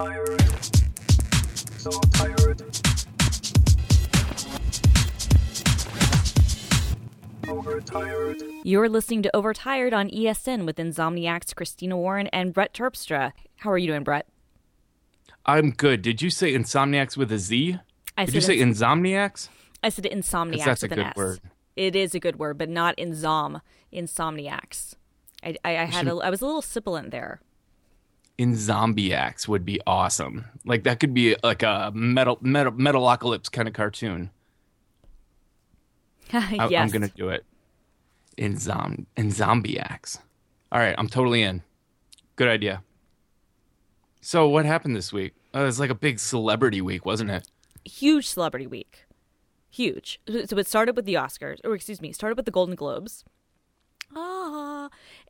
tired, so tired. Overtired. You're listening to Overtired on ESN with Insomniac's Christina Warren and Brett Terpstra. How are you doing, Brett? I'm good. Did you say Insomniacs with a Z? Did you say Insomniacs? I said Insomniacs that's with a good S. Word. It is a good word, but not Insom. Insomniacs. I was a little sibilant there. Inzombiacs would be awesome. Like that could be like a metalocalypse kind of cartoon. Yes. I'm going to do it. Inzombiacs. All right, I'm totally in. Good idea. So what happened this week? It was like a big celebrity week, wasn't it? Huge celebrity week. Huge. So it started with the Oscars, or excuse me, started with the Golden Globes.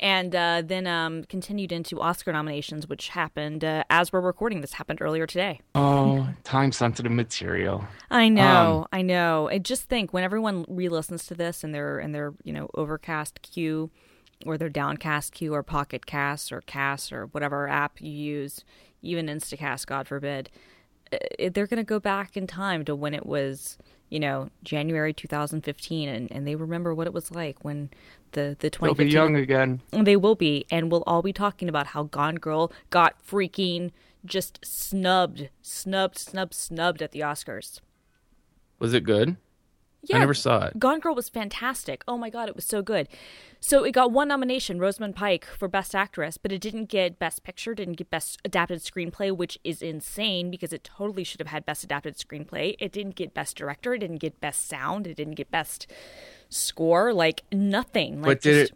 And then continued into Oscar nominations, which happened as we're recording. This happened earlier today. Oh, time-sensitive material. I know. I just think when everyone re-listens to this in their Overcast queue or their Downcast queue or Pocket Cast or Cast or whatever app you use, even Instacast, God forbid, they're going to go back in time to when it was January 2015, and they remember what it was like when the 2015... They'll be young again. They will be, and we'll all be talking about how Gone Girl got freaking just snubbed at the Oscars. Was it good? Yeah. I never saw it. Gone Girl was fantastic. Oh my God, it was so good. So it got one nomination, Rosamund Pike, for Best Actress, but it didn't get Best Picture, didn't get Best Adapted Screenplay, which is insane because it totally should have had Best Adapted Screenplay. It didn't get Best Director. It didn't get Best Sound. It didn't get Best Score. Like nothing. Like, but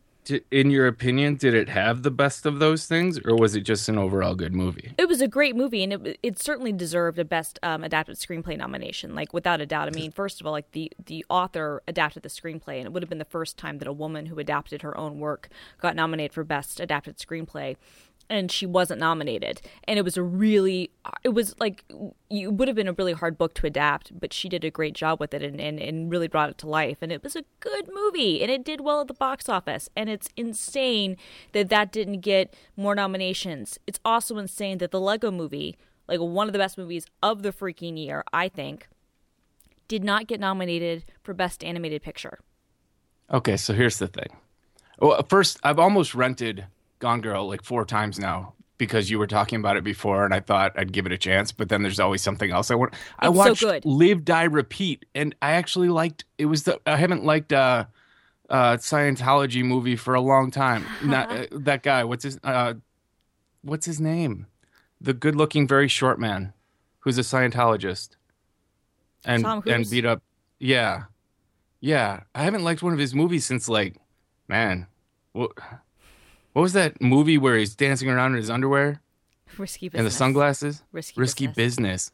in your opinion, did it have the best of those things, or was it just an overall good movie? It was a great movie, and it certainly deserved a Best Adapted Screenplay nomination, like without a doubt. I mean, first of all, like the author adapted the screenplay, and it would have been the first time that a woman who adapted her own work got nominated for Best Adapted Screenplay, and she wasn't nominated. And it was you would have been a really hard book to adapt, but she did a great job with it and really brought it to life. And it was a good movie, and it did well at the box office. And it's insane that didn't get more nominations. It's also insane that the Lego Movie, like one of the best movies of the freaking year, I think, did not get nominated for Best Animated Picture. Okay, so here's the thing. Well, first, I've almost rented Gone Girl like 4 times now because you were talking about it before, and I thought I'd give it a chance, but then there's always something else I want. I watched so good. Live, Die, Repeat, and I actually liked it. I haven't liked Scientology movie for a long time. Not that guy. What's his name? The good-looking, very short man who's a Scientologist and beat up. Yeah. I haven't liked one of his movies since What was that movie where he's dancing around in his underwear? Risky Business. And the sunglasses? Risky Business.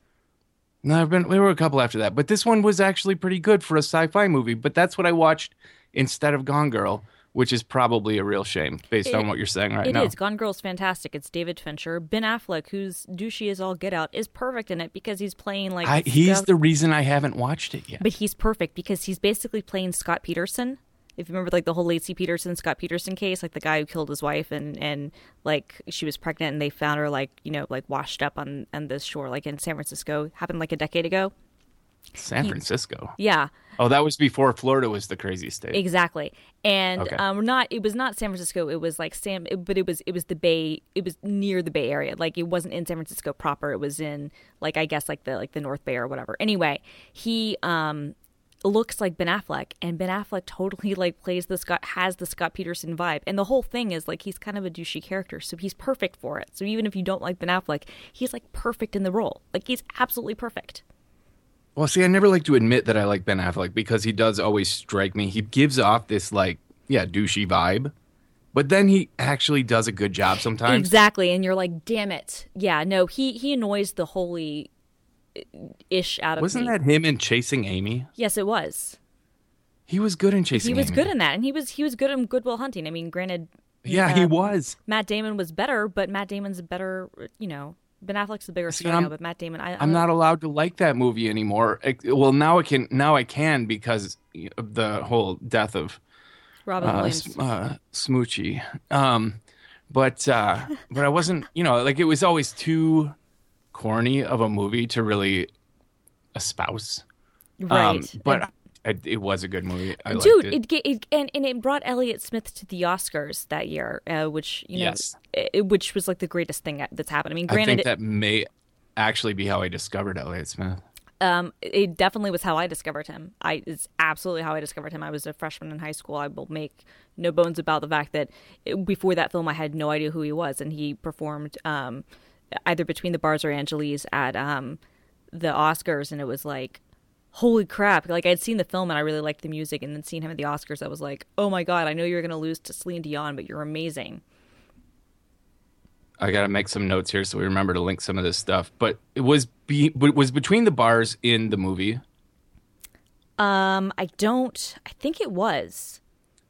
No, there were a couple after that. But this one was actually pretty good for a sci-fi movie. But that's what I watched instead of Gone Girl, which is probably a real shame based on what you're saying right now. It is. Gone Girl's fantastic. It's David Fincher. Ben Affleck, who's douchey as all get out, is perfect in it because he's playing like... he's the reason I haven't watched it yet. But he's perfect because he's basically playing Scott Peterson. If you remember, like, the whole Lacey Peterson, Scott Peterson case, like, the guy who killed his wife and like, she was pregnant and they found her, like, washed up on the shore, like, in San Francisco. It happened, like, a decade ago. San Francisco? Yeah. Oh, that was before Florida was the crazy state. Exactly. And okay. It was not San Francisco. It was, like, but it was the Bay. It was near the Bay Area. Like, it wasn't in San Francisco proper. It was in, like, I guess, like the North Bay or whatever. Anyway, he... looks like Ben Affleck, and Ben Affleck totally like has the Scott Peterson vibe, and the whole thing is like he's kind of a douchey character, so he's perfect for it. So even if you don't like Ben Affleck, he's like perfect in the role. Like he's absolutely perfect. Well, see, I never like to admit that I like Ben Affleck because he does always strike me. He gives off this like douchey vibe, but then he actually does a good job sometimes. Exactly, and you're like, damn it, yeah, no, he annoys the holy ish out of Wasn't me. That him in Chasing Amy? Yes, it was. He was good in Chasing Amy. He was good in that, and he was good in Good Will Hunting. I mean, granted, he was. Matt Damon was better, but Matt Damon's better, Ben Affleck's the bigger star now, but Matt Damon... I'm not allowed to like that movie anymore. Well, now I can because of the whole death of Robin Williams. Smoochie. But I wasn't, like it was always too... corny of a movie to really espouse. Right. But it was a good movie. I liked it. Dude, it it brought Elliott Smith to the Oscars that year, which, you know, which was like the greatest thing that's happened. I mean, granted, I think that may actually be how I discovered Elliott Smith. It definitely was how I discovered him. It's absolutely how I discovered him. I was a freshman in high school. I will make no bones about the fact that before that film, I had no idea who he was, and he performed either Between the Bars or Angeles at the Oscars, and it was like, holy crap. Like, I'd seen the film and I really liked the music, and then seeing him at the Oscars, I was like, oh my God, I know you're going to lose to Celine Dion, but you're amazing. I got to make some notes here so we remember to link some of this stuff. But it was Between the Bars in the movie? I think it was.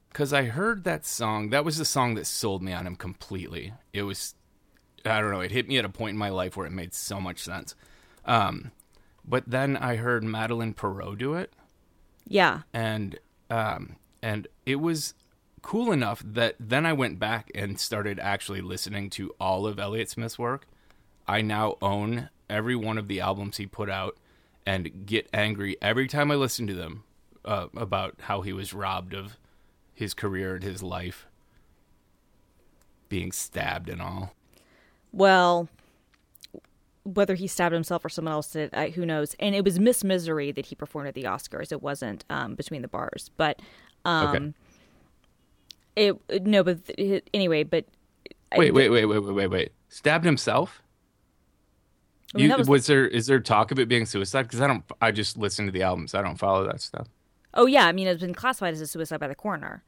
Because I heard that song. That was the song that sold me on him completely. It was, I don't know, it hit me at a point in my life where it made so much sense. But then I heard Madeline Perreault do it. Yeah. And it was cool enough that then I went back and started actually listening to all of Elliott Smith's work. I now own every one of the albums he put out and get angry every time I listen to them about how he was robbed of his career and his life, being stabbed and all. Well, whether he stabbed himself or someone else did, who knows? And it was Miss Misery that he performed at the Oscars. It wasn't Between the Bars, but okay. Wait. Stabbed himself? I mean, is there talk of it being suicide? Because I just listen to the albums. I don't follow that stuff. Oh yeah, I mean, it's been classified as a suicide by the coroner.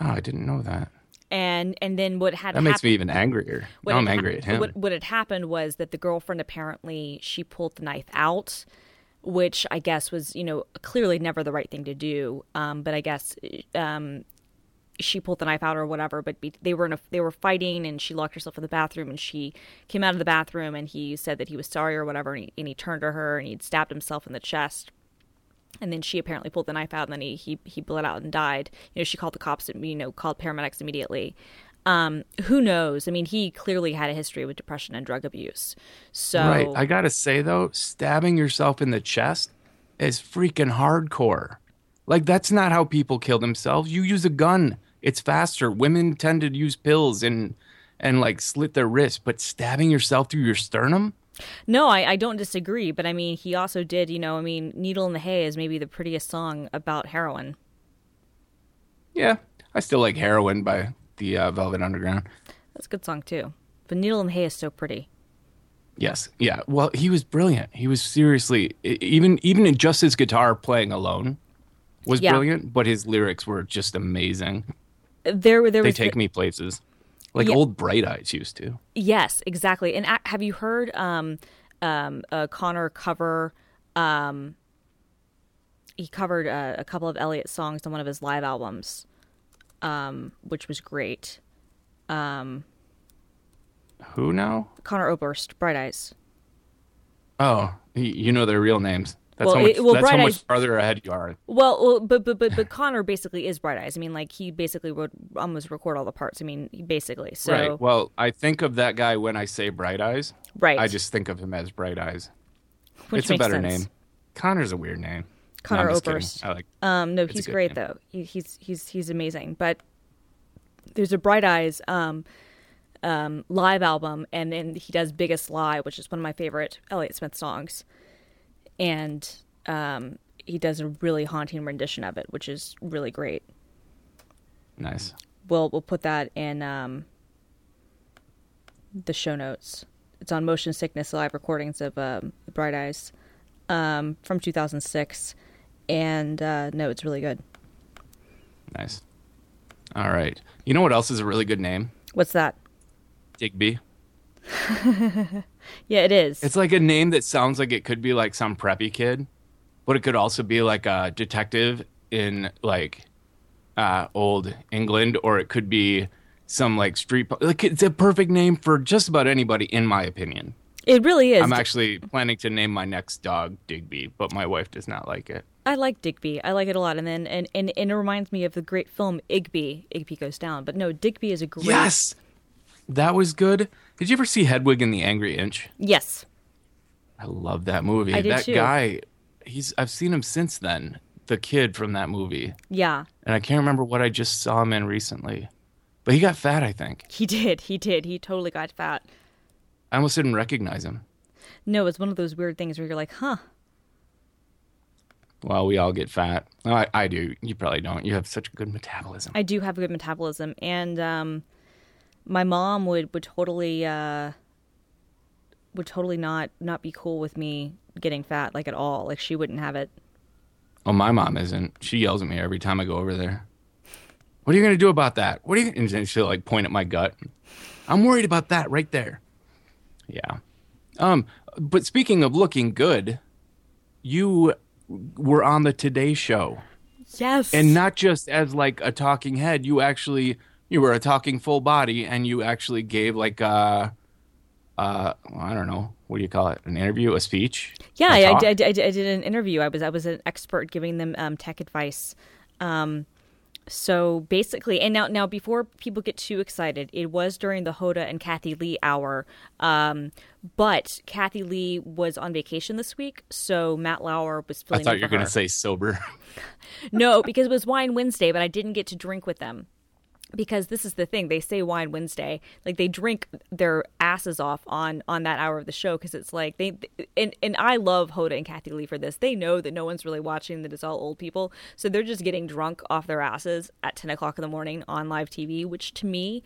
Oh, I didn't know that. And then what had happened... That makes me even angrier. Now I'm angry at him. What had happened was that the girlfriend, apparently, she pulled the knife out, which I guess was, you know, clearly never the right thing to do. But I guess... she pulled the knife out or whatever, but they were fighting, and she locked herself in the bathroom, and she came out of the bathroom, and he said that he was sorry or whatever, and he turned to her, and he'd stabbed himself in the chest, and then she apparently pulled the knife out, and then he bled out and died. You know, she called the cops, you know, called paramedics immediately. Who knows? I mean, he clearly had a history with depression and drug abuse. So right. I gotta say though, stabbing yourself in the chest is freaking hardcore. Like, that's not how people kill themselves. You use a gun. It's faster. Women tend to use pills and like slit their wrists, but stabbing yourself through your sternum? No, I don't disagree. But I mean, he also did, you know, I mean, Needle in the Hay is maybe the prettiest song about heroin. Yeah, I still like Heroin by the Velvet Underground. That's a good song too. But Needle in the Hay is so pretty. Yes. Yeah. Well, he was brilliant. He was seriously, even in just his guitar playing alone was brilliant, but his lyrics were just amazing. They take me places, like old Bright Eyes used to. Yes, exactly. And have you heard Connor cover? He covered a couple of Elliott's songs on one of his live albums, which was great. Who now? Connor Oberst, Bright Eyes. Oh, you know their real names. That's how much farther ahead you are. Well, but Connor basically is Bright Eyes. I mean, like, he basically would almost record all the parts. I mean, basically. So. Right. Well, I think of that guy when I say Bright Eyes. Right. I just think of him as Bright Eyes. Which it's a better sense. Name. Connor's a weird name. Connor Oberst. No, he's great name. Though. He's amazing. But there's a Bright Eyes live album, and then he does Biggest Lie, which is one of my favorite Elliott Smith songs. And he does a really haunting rendition of it, which is really great. Nice. We'll put that in the show notes. It's on Motion Sickness live recordings of the Bright Eyes from 2006, and it's really good. Nice. All right. You know what else is a really good name? What's that? Digby. Yeah, it is. It's like a name that sounds like it could be like some preppy kid, but it could also be like a detective in like old England, or it could be some like like, it's a perfect name for just about anybody, in my opinion. It really is. I'm actually planning to name my next dog Digby, but my wife does not like it. I like Digby. I like it a lot. And then and it reminds me of the great film Igby. Igby Goes Down. But no, Digby is a great. Yes. That was good. Did you ever see Hedwig and the Angry Inch? Yes. I love that movie. I did that too. Guy, I've seen him since then, the kid from that movie. Yeah. And I can't remember what I just saw him in recently. But he got fat, I think. He did. He totally got fat. I almost didn't recognize him. No, it's one of those weird things where you're like, huh. Well, we all get fat. No, I do. You probably don't. You have such a good metabolism. I do have a good metabolism. And my mom would totally not be cool with me getting fat, like, at all. Like, she wouldn't have it. Oh, my mom isn't. She yells at me every time I go over there. What are you going to do about that? What are you? And she'll, like, point at my gut. I'm worried about that right there. Yeah. But speaking of looking good, you were on the Today Show. Yes. And not just as, like, a talking head. You were a talking full body, and you actually gave, like, I don't know. What do you call it? An interview? A speech? Yeah, I did an interview. I was an expert giving them tech advice. So basically, and now before people get too excited, it was during the Hoda and Kathie Lee hour. But Kathie Lee was on vacation this week, so Matt Lauer was filling in for her. I thought you were going to say sober. No, because it was Wine Wednesday, but I didn't get to drink with them. Because this is the thing, they say Wine Wednesday, like they drink their asses off on that hour of the show, because it's like they and I love Hoda and Kathie Lee for this. They know that no one's really watching, that it's all old people, so they're just getting drunk off their asses at 10 o'clock in the morning on live TV, which to me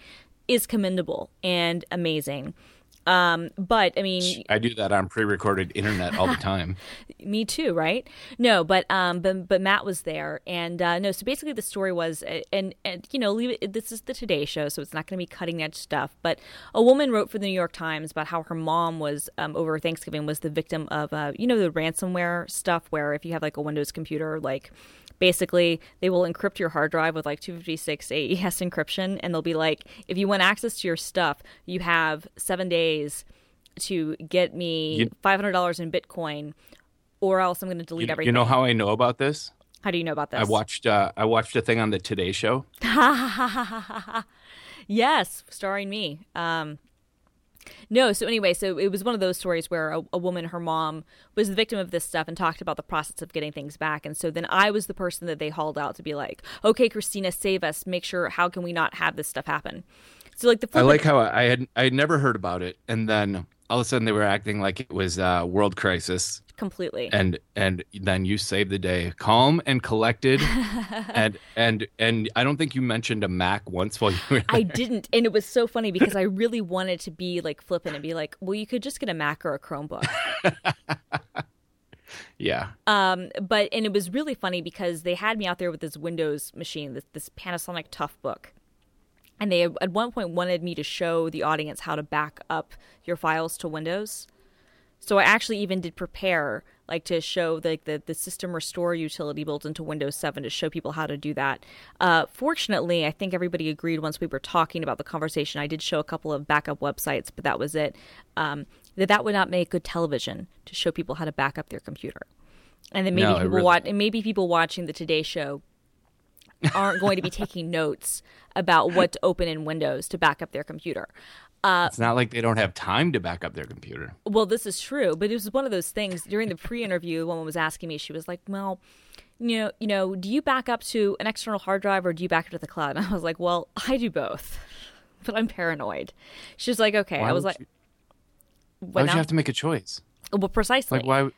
is commendable and amazing. But I mean, I do that on pre-recorded internet all the time. Me too, right? No, but Matt was there, and no. So basically, the story was, and you know, leave it. This is the Today Show, so it's not going to be cutting edge stuff. But a woman wrote for the New York Times about how her mom was over Thanksgiving was the victim of the ransomware stuff, where if you have like a Windows computer, like basically they will encrypt your hard drive with like 256 AES encryption, and they'll be like, if you want access to your stuff, you have 7 days to get me $500 in Bitcoin, or else I'm going to delete everything. You know how I know about this? How do you know about this? I watched a thing on the Today Show. Yes, starring me. No, so anyway, so it was one of those stories where a woman, her mom, was the victim of this stuff and talked about the process of getting things back. And so then I was the person that they hauled out to be like, okay, Christina, save us. Make sure, how can we not have this stuff happen? So like I like how I had never heard about it, and then all of a sudden they were acting like it was a world crisis. Completely. And then you saved the day, calm and collected, and I don't think you mentioned a Mac once while you were there. I didn't, and it was so funny because I really wanted to be like flippant and be like, well, you could just get a Mac or a Chromebook. Yeah. But it was really funny because they had me out there with this Windows machine, this Panasonic Toughbook. And they, at one point, wanted me to show the audience how to back up your files to Windows. So I actually even did prepare, like, to show the System Restore utility built into Windows 7 to show people how to do that. Fortunately, I think everybody agreed once we were talking about the conversation. I did show a couple of backup websites, but that was it. That would not make good television to show people how to back up their computer. And then maybe people watching the Today Show aren't going to be taking notes about what to open in Windows to back up their computer. It's not like they don't have time to back up their computer. Well, this is true, but it was one of those things. During the pre-interview, the woman was asking me, she was like, well, you know, do you back up to an external hard drive or do you back up to the cloud? And I was like, well, I do both, but I'm paranoid. She was like, okay. Why would you have to make a choice? Well, precisely. Like, why?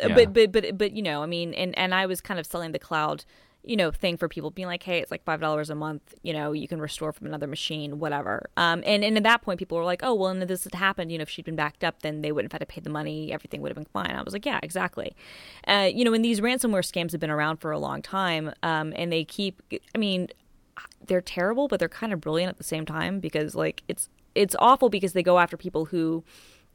Yeah. But you know, I mean, and I was kind of selling the cloud, you know, thing for people being like, hey, it's like $5 a month, you know, you can restore from another machine, whatever. And at that point, people were like, oh, well, and if this had happened, you know, if she'd been backed up, then they wouldn't have had to pay the money. Everything would have been fine. I was like, yeah, exactly. You know, and these ransomware scams have been around for a long time. And they keep, I mean, they're terrible, but they're kind of brilliant at the same time, because like it's awful because they go after people who,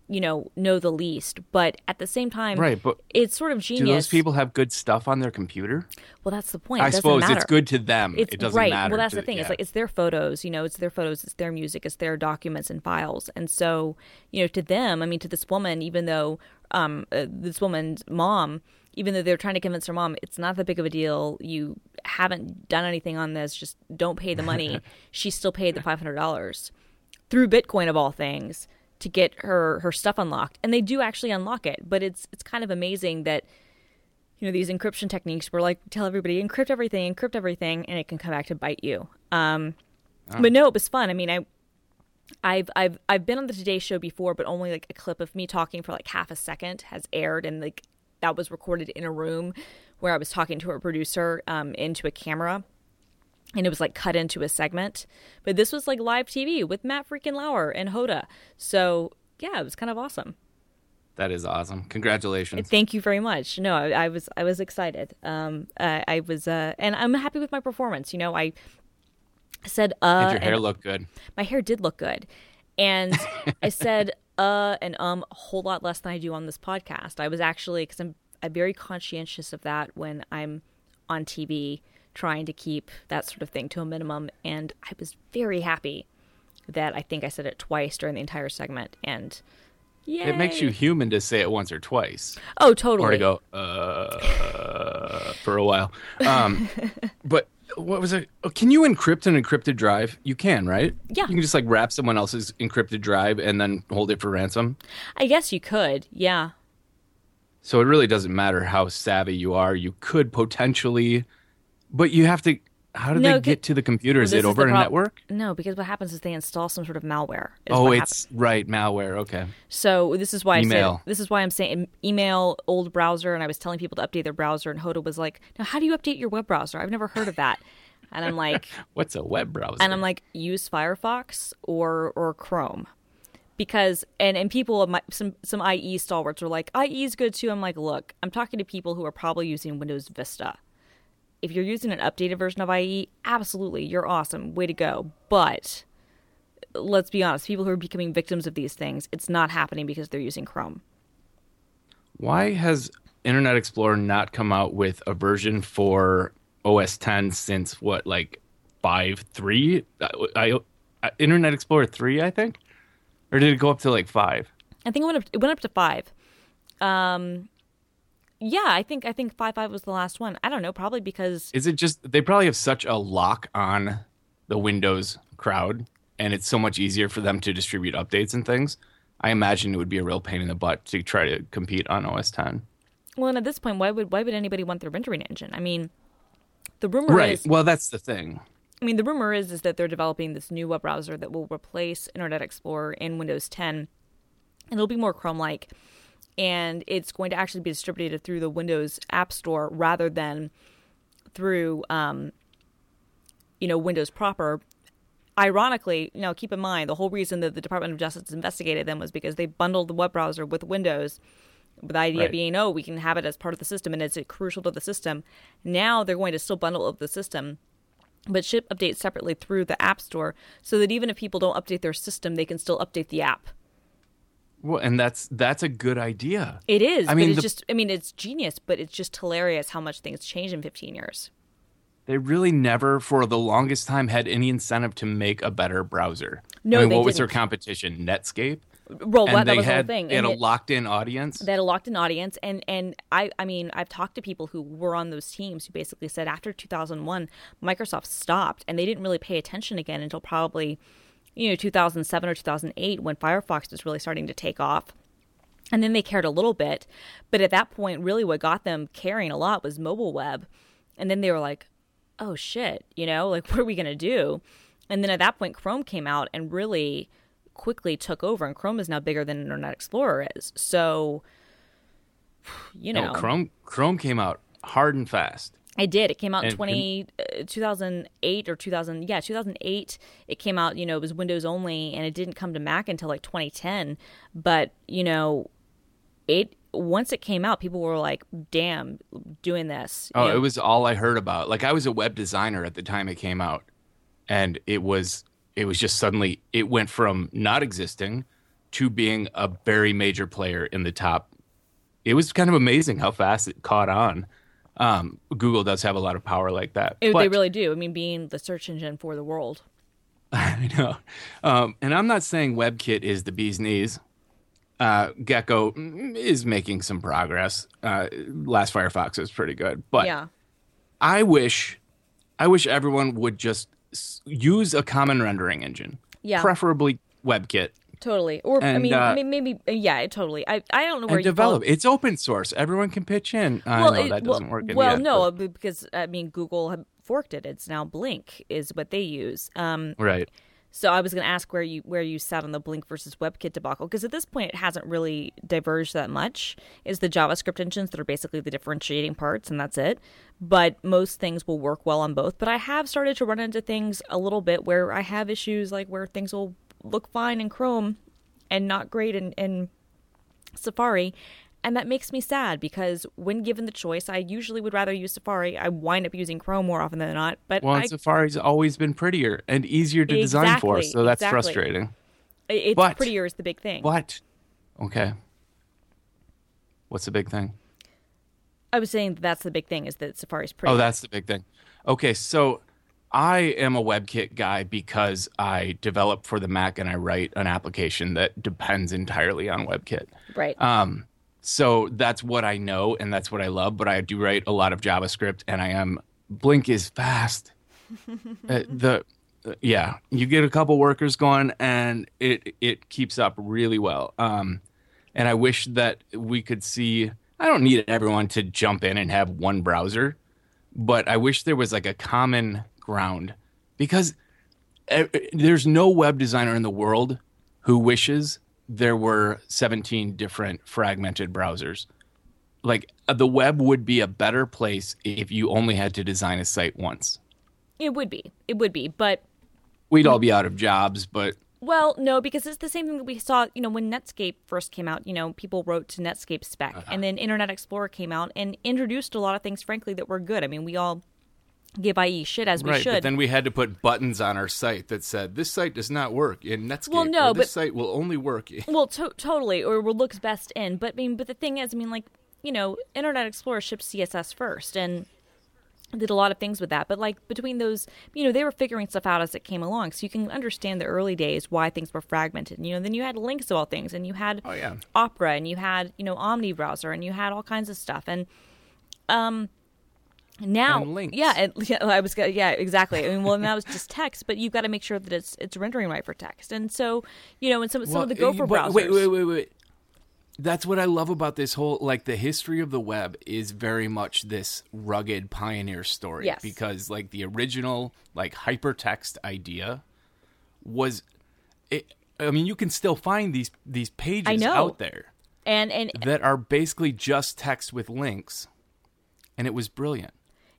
you know the least, but at the same time, right, but it's sort of genius. Do those people have good stuff on their computer? Well, that's the point. I suppose it's good to them. It doesn't matter. Well, that's the thing. Yeah. It's like, it's their photos, it's their music, it's their documents and files. And so, you know, to them, I mean, to this woman, even though this woman's mom, even though they're trying to convince her mom, it's not that big of a deal. You haven't done anything on this. Just don't pay the money. She still paid the $500 through Bitcoin of all things to get her stuff unlocked. And they do actually unlock it, but it's kind of amazing that, you know, these encryption techniques were like, tell everybody, encrypt everything, and it can come back to bite you. But no, it was fun. I mean, I've been on the Today Show before, but only like a clip of me talking for like half a second has aired, and like that was recorded in a room where I was talking to a producer into a camera, and it was like cut into a segment. But this was like live TV with Matt freaking Lauer and Hoda. So yeah, it was kind of awesome. That is awesome. Congratulations. Thank you very much. No, I was excited. And I'm happy with my performance. You know, I said, Did your hair look good? My hair did look good. And I said, a whole lot less than I do on this podcast. I was actually, because I'm very conscientious of that when I'm on TV, trying to keep that sort of thing to a minimum. And I was very happy that I think I said it twice during the entire segment. And yay. It makes you human to say it once or twice. Oh, totally. Or to go, for a while. But what was it? Oh, can you encrypt an encrypted drive? You can, right? Yeah. You can just like wrap someone else's encrypted drive and then hold it for ransom? I guess you could, yeah. So it really doesn't matter how savvy you are. You could potentially, but you have to, how do they get to the computer? Is it over a network? No, because what happens is they install some sort of malware. Malware. Okay. So this is why I'm saying email, old browser, and I was telling people to update their browser, and Hoda was like, "Now, how do you update your web browser? I've never heard of that." And I'm like, "What's a web browser?" And I'm like, "Use Firefox or Chrome." Because and people, some IE stalwarts are like, IE is good too. I'm like, look, I'm talking to people who are probably using Windows Vista. If you're using an updated version of IE, absolutely, you're awesome. Way to go. But let's be honest, people who are becoming victims of these things, it's not happening because they're using Chrome. Why has Internet Explorer not come out with a version for OS X since, what, like 5.3? Internet Explorer 3, I think? Or did it go up to like 5? I think it went up to 5. Yeah, I think 5.5 was the last one. I don't know, probably because... Is it just... They probably have such a lock on the Windows crowd, and it's so much easier for them to distribute updates and things. I imagine it would be a real pain in the butt to try to compete on OS X. Well, and at this point, why would anybody want their rendering engine? I mean, the rumor is... Right, well, that's the thing. I mean, the rumor is that they're developing this new web browser that will replace Internet Explorer in Windows 10, and it'll be more Chrome-like. And it's going to actually be distributed through the Windows App Store rather than through, Windows proper. Ironically, now keep in mind, the whole reason that the Department of Justice investigated them was because they bundled the web browser with Windows, with the idea being, we can have it as part of the system, and it's crucial to the system. Now they're going to still bundle up the system, but ship updates separately through the App Store so that even if people don't update their system, they can still update the app. Well, and that's a good idea. It is. I mean, it's genius, but it's just hilarious how much things change in 15 years. They really never, for the longest time, had any incentive to make a better browser. No, I mean, what was their competition? Netscape? Well, that was the whole thing. They had a locked-in audience. They had a locked-in audience, and I've talked to people who were on those teams who basically said after 2001, Microsoft stopped, and they didn't really pay attention again until probably... 2007 or 2008 when Firefox was really starting to take off. And then they cared a little bit. But at that point, really what got them caring a lot was mobile web. And then they were like, oh, shit, what are we going to do? And then at that point, Chrome came out and really quickly took over. And Chrome is now bigger than Internet Explorer is. So, No, Chrome came out hard and fast. I did. It came out in 2008 or 2000. Yeah, 2008. It came out, it was Windows only, and it didn't come to Mac until like 2010. But, once it came out, people were like, damn, doing this. Oh, it was all I heard about. Like, I was a web designer at the time it came out. And it was just suddenly, it went from not existing to being a very major player in the top. It was kind of amazing how fast it caught on. Google does have a lot of power like that. They really do. I mean, being the search engine for the world. I know. And I'm not saying WebKit is the bee's knees. Gecko is making some progress. Last Firefox was pretty good. But yeah. I wish everyone would just use a common rendering engine. Yeah. Preferably WebKit. Totally. Or and, I mean, maybe, totally. I don't know where you develop. It's open source. Everyone can pitch in. Well, that doesn't work. Well, no, but... because I mean, Google forked it. It's now Blink is what they use. Right. So I was going to ask where you sat on the Blink versus WebKit debacle, because at this point it hasn't really diverged that much. It's the JavaScript engines that are basically the differentiating parts, and that's it. But most things will work well on both. But I have started to run into things a little bit where I have issues, like where things will look fine in Chrome and not great in Safari. And that makes me sad, because when given the choice, I usually would rather use Safari. I wind up using Chrome more often than not. But Safari's always been prettier and easier to design for, so that's frustrating. But prettier is the big thing. What? Okay. What's the big thing? I was saying that's the big thing, is that Safari's prettier. Oh, that's the big thing. Okay, so I am a WebKit guy because I develop for the Mac and I write an application that depends entirely on WebKit. Right. So that's what I know and that's what I love, but I do write a lot of JavaScript, and Blink is fast. You get a couple workers going and it keeps up really well. And I wish that we could see, I don't need everyone to jump in and have one browser, but I wish there was like a common ground, because there's no web designer in the world who wishes there were 17 different fragmented browsers. Like, the web would be a better place if you only had to design a site once. It would be, but... We'd all be out of jobs, but... Well, no, because it's the same thing that we saw, when Netscape first came out, people wrote to Netscape spec, and then Internet Explorer came out and introduced a lot of things, frankly, that were good. I mean, we all... give IE shit as we should. But then we had to put buttons on our site that said, this site does not work in Netscape. Well, no, or this site will only work in... Well, totally, or will looks best in. But but the thing is, Internet Explorer shipped CSS first and did a lot of things with that. But, between those, they were figuring stuff out as it came along. So you can understand the early days why things were fragmented. Then you had links to all things, and you had Opera, and you had, Omni Browser, and you had all kinds of stuff. And, now, exactly. I mean, and that was just text, but you've got to make sure that it's rendering right for text. And so, some of the Gopher browsers. Wait. That's what I love about this whole, the history of the web is very much this rugged pioneer story. Yes. Because, the original, hypertext idea was, you can still find these pages out there. And that are basically just text with links. And it was brilliant.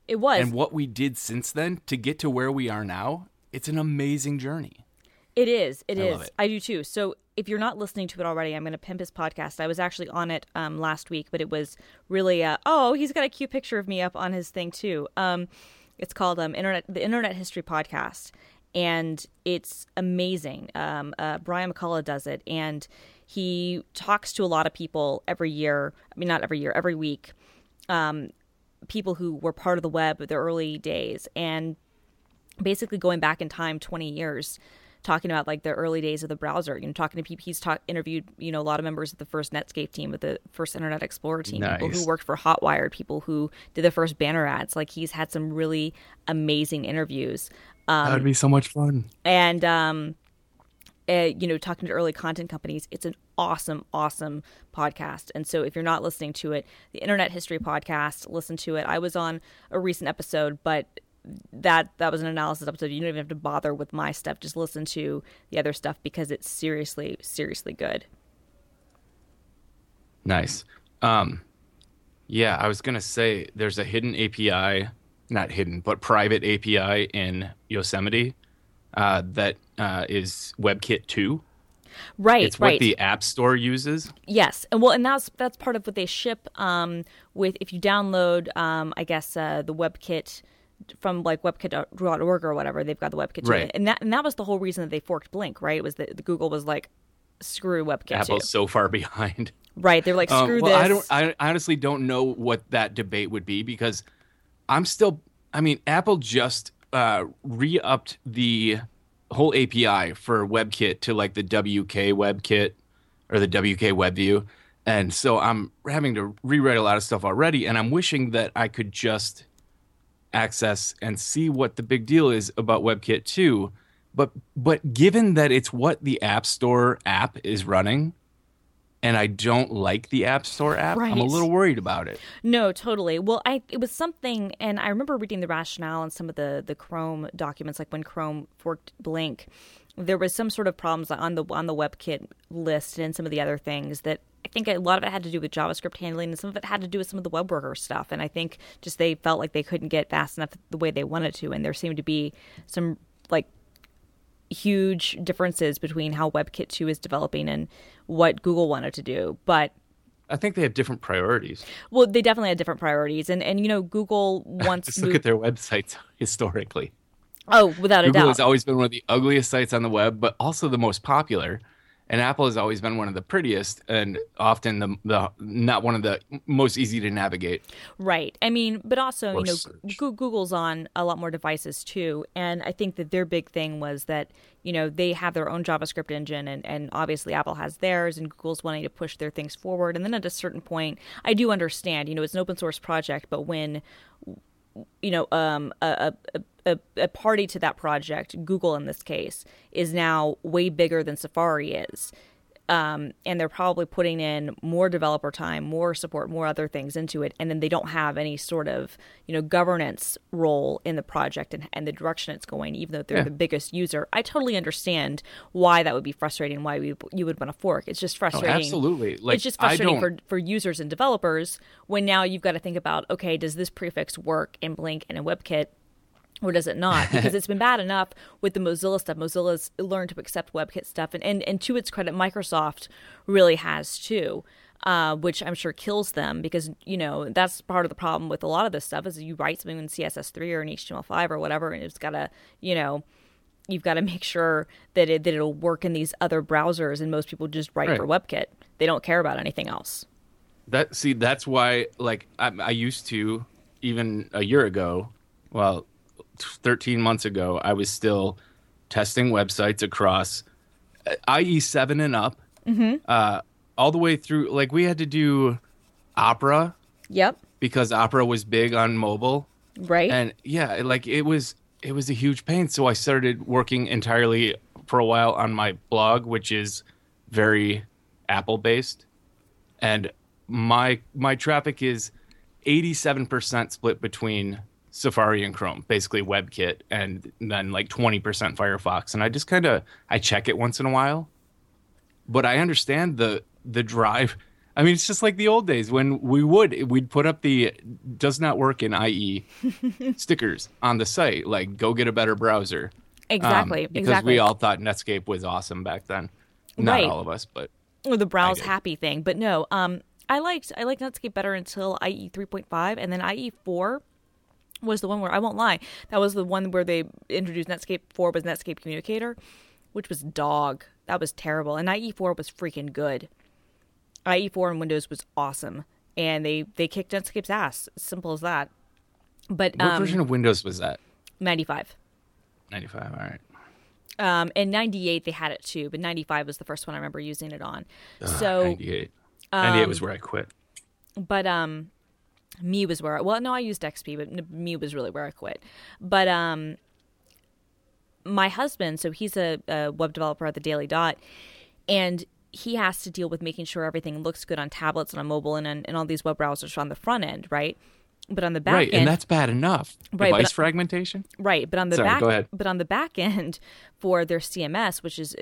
It was. And what we did since then to get to where we are now, it's an amazing journey. It is. It is. I do too. So if you're not listening to it already, I'm going to pimp his podcast. I was actually on it last week, but it was really, he's got a cute picture of me up on his thing too. It's called the Internet History Podcast. And it's amazing. Brian McCullough does it. And he talks to a lot of people every year. I mean, not every year, every week. People who were part of the web of the early days, and basically going back in time 20 years, talking about the early days of the browser, talking to people. He's interviewed, a lot of members of the first Netscape team, of the first Internet Explorer team, nice. People who worked for Hotwired, people who did the first banner ads. He's had some really amazing interviews. That would be so much fun. And, talking to early content companies, it's an awesome, awesome podcast. And so if you're not listening to it, the Internet History Podcast, listen to it. I was on a recent episode, but that was an analysis episode. You don't even have to bother with my stuff. Just listen to the other stuff, because it's seriously, seriously good. Nice. I was going to say there's a hidden API, not hidden, but private API in Yosemite that is WebKit 2. Right, it's what the App Store uses. Yes, and that's part of what they ship with. If you download, the WebKit from WebKit.org or whatever, they've got the WebKit 2. Right. And that was the whole reason that they forked Blink. Right, it was that Google was like, screw WebKit. Apple's so far behind. Right, they're like, screw this. I honestly don't know what that debate would be, because Apple just re-upped the whole API for WebKit to the WK WebKit or the WK WebView. And so I'm having to rewrite a lot of stuff already, and I'm wishing that I could just access and see what the big deal is about WebKit 2 But given that it's what the App Store app is running, and I don't like the App Store app, right, I'm a little worried about it. No, totally. Well, it was something, and I remember reading the rationale in some of the Chrome documents, like when Chrome forked Blink, there was some sort of problems on the WebKit list and some of the other things that I think a lot of it had to do with JavaScript handling, and some of it had to do with some of the web worker stuff. And I think just they felt like they couldn't get fast enough the way they wanted to, and there seemed to be some like huge differences between how WebKit 2 is developing and what Google wanted to do. But I think they have different priorities. Well, they definitely had different priorities. And you know, Google wants just look at their websites historically. Oh, without a doubt. Google has always been one of the ugliest sites on the web, but also the most popular. And Apple has always been one of the prettiest and often the not one of the most easy to navigate. Right. I mean, but also, you know, Google's on a lot more devices too. And I think that their big thing was that, you know, they have their own JavaScript engine and obviously Apple has theirs and Google's wanting to push their things forward. And then at a certain point, I do understand, you know, it's an open source project, but when, you know, a party to that project, Google in this case, is now way bigger than Safari is. And they're probably putting in more developer time, more support, more other things into it. And then they don't have any sort of, you know, governance role in the project and the direction it's going, even though they're the biggest user. I totally understand why that would be frustrating, why you would want to fork. It's just frustrating. Oh, absolutely. Like, it's just frustrating for users and developers when now you've got to think about, okay, does this prefix work in Blink and in WebKit? Or does it not? Because it's been bad enough with the Mozilla stuff. Mozilla's learned to accept WebKit stuff. And to its credit, Microsoft really has too, which I'm sure kills them because, you know, that's part of the problem with a lot of this stuff is you write something in CSS3 or in HTML5 or whatever, and it's got to, you know, you've got to make sure that it'll work in these other browsers. And most people just write for WebKit. They don't care about anything else. That's why, like, I used to, even a year ago, 13 months ago, I was still testing websites across IE7 and up, all the way through. Like, we had to do Opera. Yep. Because Opera was big on mobile. Right. And, yeah, like, it was a huge pain. So I started working entirely for a while on my blog, which is very Apple-based. And my traffic is 87% split between Safari and Chrome, basically WebKit, and then like 20% Firefox. And I just I check it once in a while. But I understand the drive. I mean, it's just like the old days when we'd put up the does not work in IE stickers on the site, like go get a better browser. Exactly. Because we all thought Netscape was awesome back then. Not all of us, but the browse happy thing. But no, I liked Netscape better until IE 3.5 and then IE 4. Was the one where, I won't lie, that was the one where they introduced Netscape 4 was Netscape Communicator, which was dog. That was terrible. And IE4 was freaking good. IE4 in Windows was awesome. And they kicked Netscape's ass. Simple as that. But what version of Windows was that? 95. 95, all right. In 98, they had it too, but 95 was the first one I remember using it on. 98. 98 was where I quit. But, Me was where... Well, no, I used XP, but Me was really where I quit. But my husband, so he's a web developer at the Daily Dot, and he has to deal with making sure everything looks good on tablets and on mobile and all these web browsers on the front end, right? But on the back end... Right, and that's bad enough. Right, device fragmentation? Right, but on the back end for their CMS, which is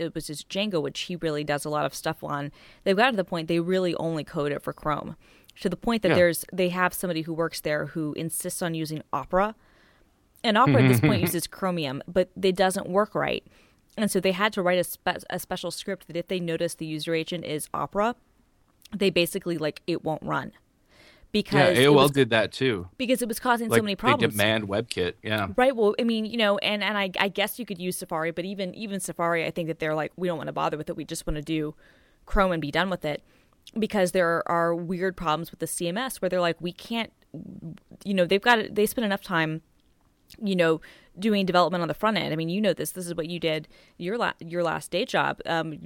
Django, which he really does a lot of stuff on, they've got to the point they really only code it for Chrome. To the point that they have somebody who works there who insists on using Opera. And Opera at this point uses Chromium, but it doesn't work right. And so they had to write a special script that if they notice the user agent is Opera, they basically, like, it won't run. Because AOL did that too. Because it was causing so many problems. They demand WebKit, yeah. Right, well, I mean, you know, and I guess you could use Safari, but even Safari, I think that they're like, we don't want to bother with it. We just want to do Chrome and be done with it. Because there are weird problems with the CMS where they're like, we can't, you know, they spend enough time, you know, doing development on the front end. I mean, you know this. This is what you did your last day job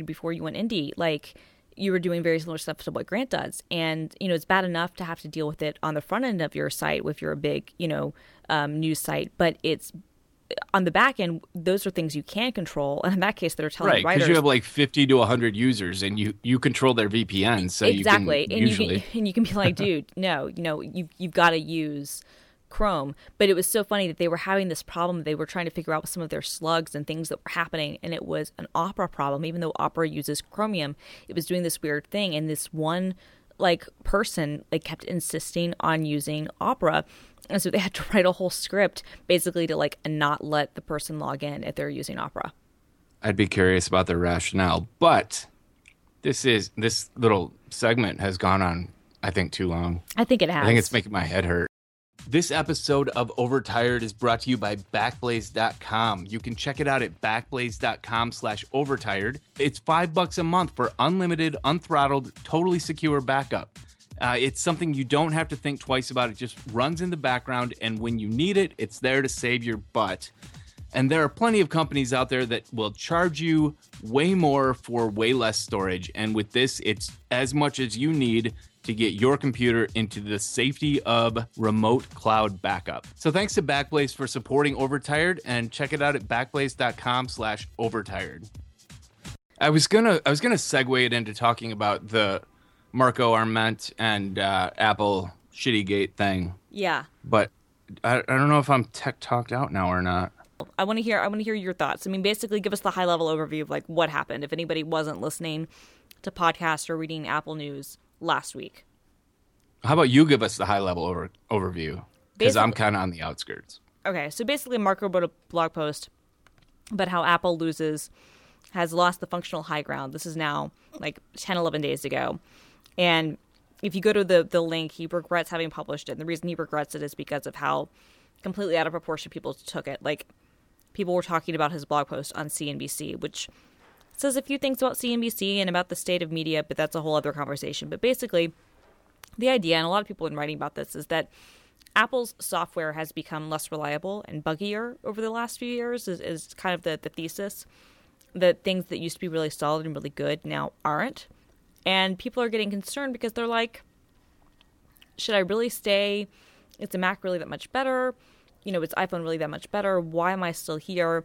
before you went indie. Like, you were doing very similar stuff to what Grant does. And, you know, it's bad enough to have to deal with it on the front end of your site if you're a big, you know, news site. But it's on the back end, those are things you can control. And in that case, they're telling writers. Right, because you have like 50 to 100 users and you control their VPN. So exactly. You can and usually. And you can be like, dude, no, you've got to use Chrome. But it was so funny that they were having this problem. They were trying to figure out with some of their slugs and things that were happening. And it was an Opera problem. Even though Opera uses Chromium, it was doing this weird thing. And this one person kept insisting on using Opera. And so they had to write a whole script basically to not let the person log in if they're using Opera. I'd be curious about their rationale, but this little segment has gone on, I think, too long. I think it has. I think it's making my head hurt. This episode of Overtired is brought to you by Backblaze.com. You can check it out at Backblaze.com/overtired. It's $5 a month for unlimited, unthrottled, totally secure backup. It's something you don't have to think twice about. It just runs in the background, and when you need it, it's there to save your butt. And there are plenty of companies out there that will charge you way more for way less storage. And with this, it's as much as you need to get your computer into the safety of remote cloud backup. So thanks to Backblaze for supporting Overtired, and check it out at Backblaze.com/overtired. I was gonna segue it into talking about the Marco Arment and Apple Shittygate thing. Yeah. But I don't know if I'm tech talked out now or not. I want to hear your thoughts. I mean, basically give us the high level overview of what happened if anybody wasn't listening to podcasts or reading Apple News last week. How about you give us the high level overview? Because I'm kind of on the outskirts. Okay. So basically Marco wrote a blog post about how Apple has lost the functional high ground. This is now 10, 11 days ago. And if you go to the link, he regrets having published it. And the reason he regrets it is because of how completely out of proportion people took it. People were talking about his blog post on CNBC, which says a few things about CNBC and about the state of media, but that's a whole other conversation. But basically, the idea, and a lot of people have been writing about this, is that Apple's software has become less reliable and buggier over the last few years, is kind of the thesis. That things that used to be really solid and really good now aren't. And people are getting concerned because they're like, should I really stay? Is the Mac really that much better? Is iPhone really that much better? Why am I still here?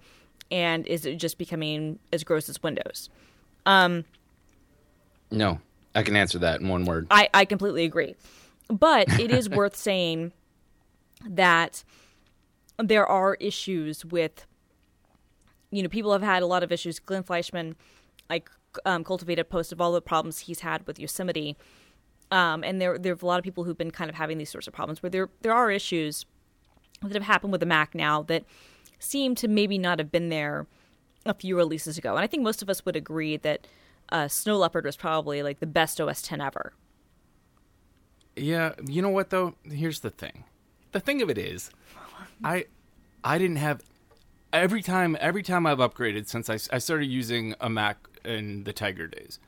And is it just becoming as gross as Windows? No, I can answer that in one word. I completely agree. But it is worth saying that there are issues with, people have had a lot of issues. Glenn Fleischman, cultivated a post of all the problems he's had with Yosemite. And there are a lot of people who've been kind of having these sorts of problems where there are issues that have happened with the Mac now that seem to maybe not have been there a few releases ago. And I think most of us would agree that Snow Leopard was probably the best OS X ever. Yeah. You know what, though? Here's the thing. The thing of it is, I didn't have... Every time I've upgraded since I started using a Mac in the Tiger days,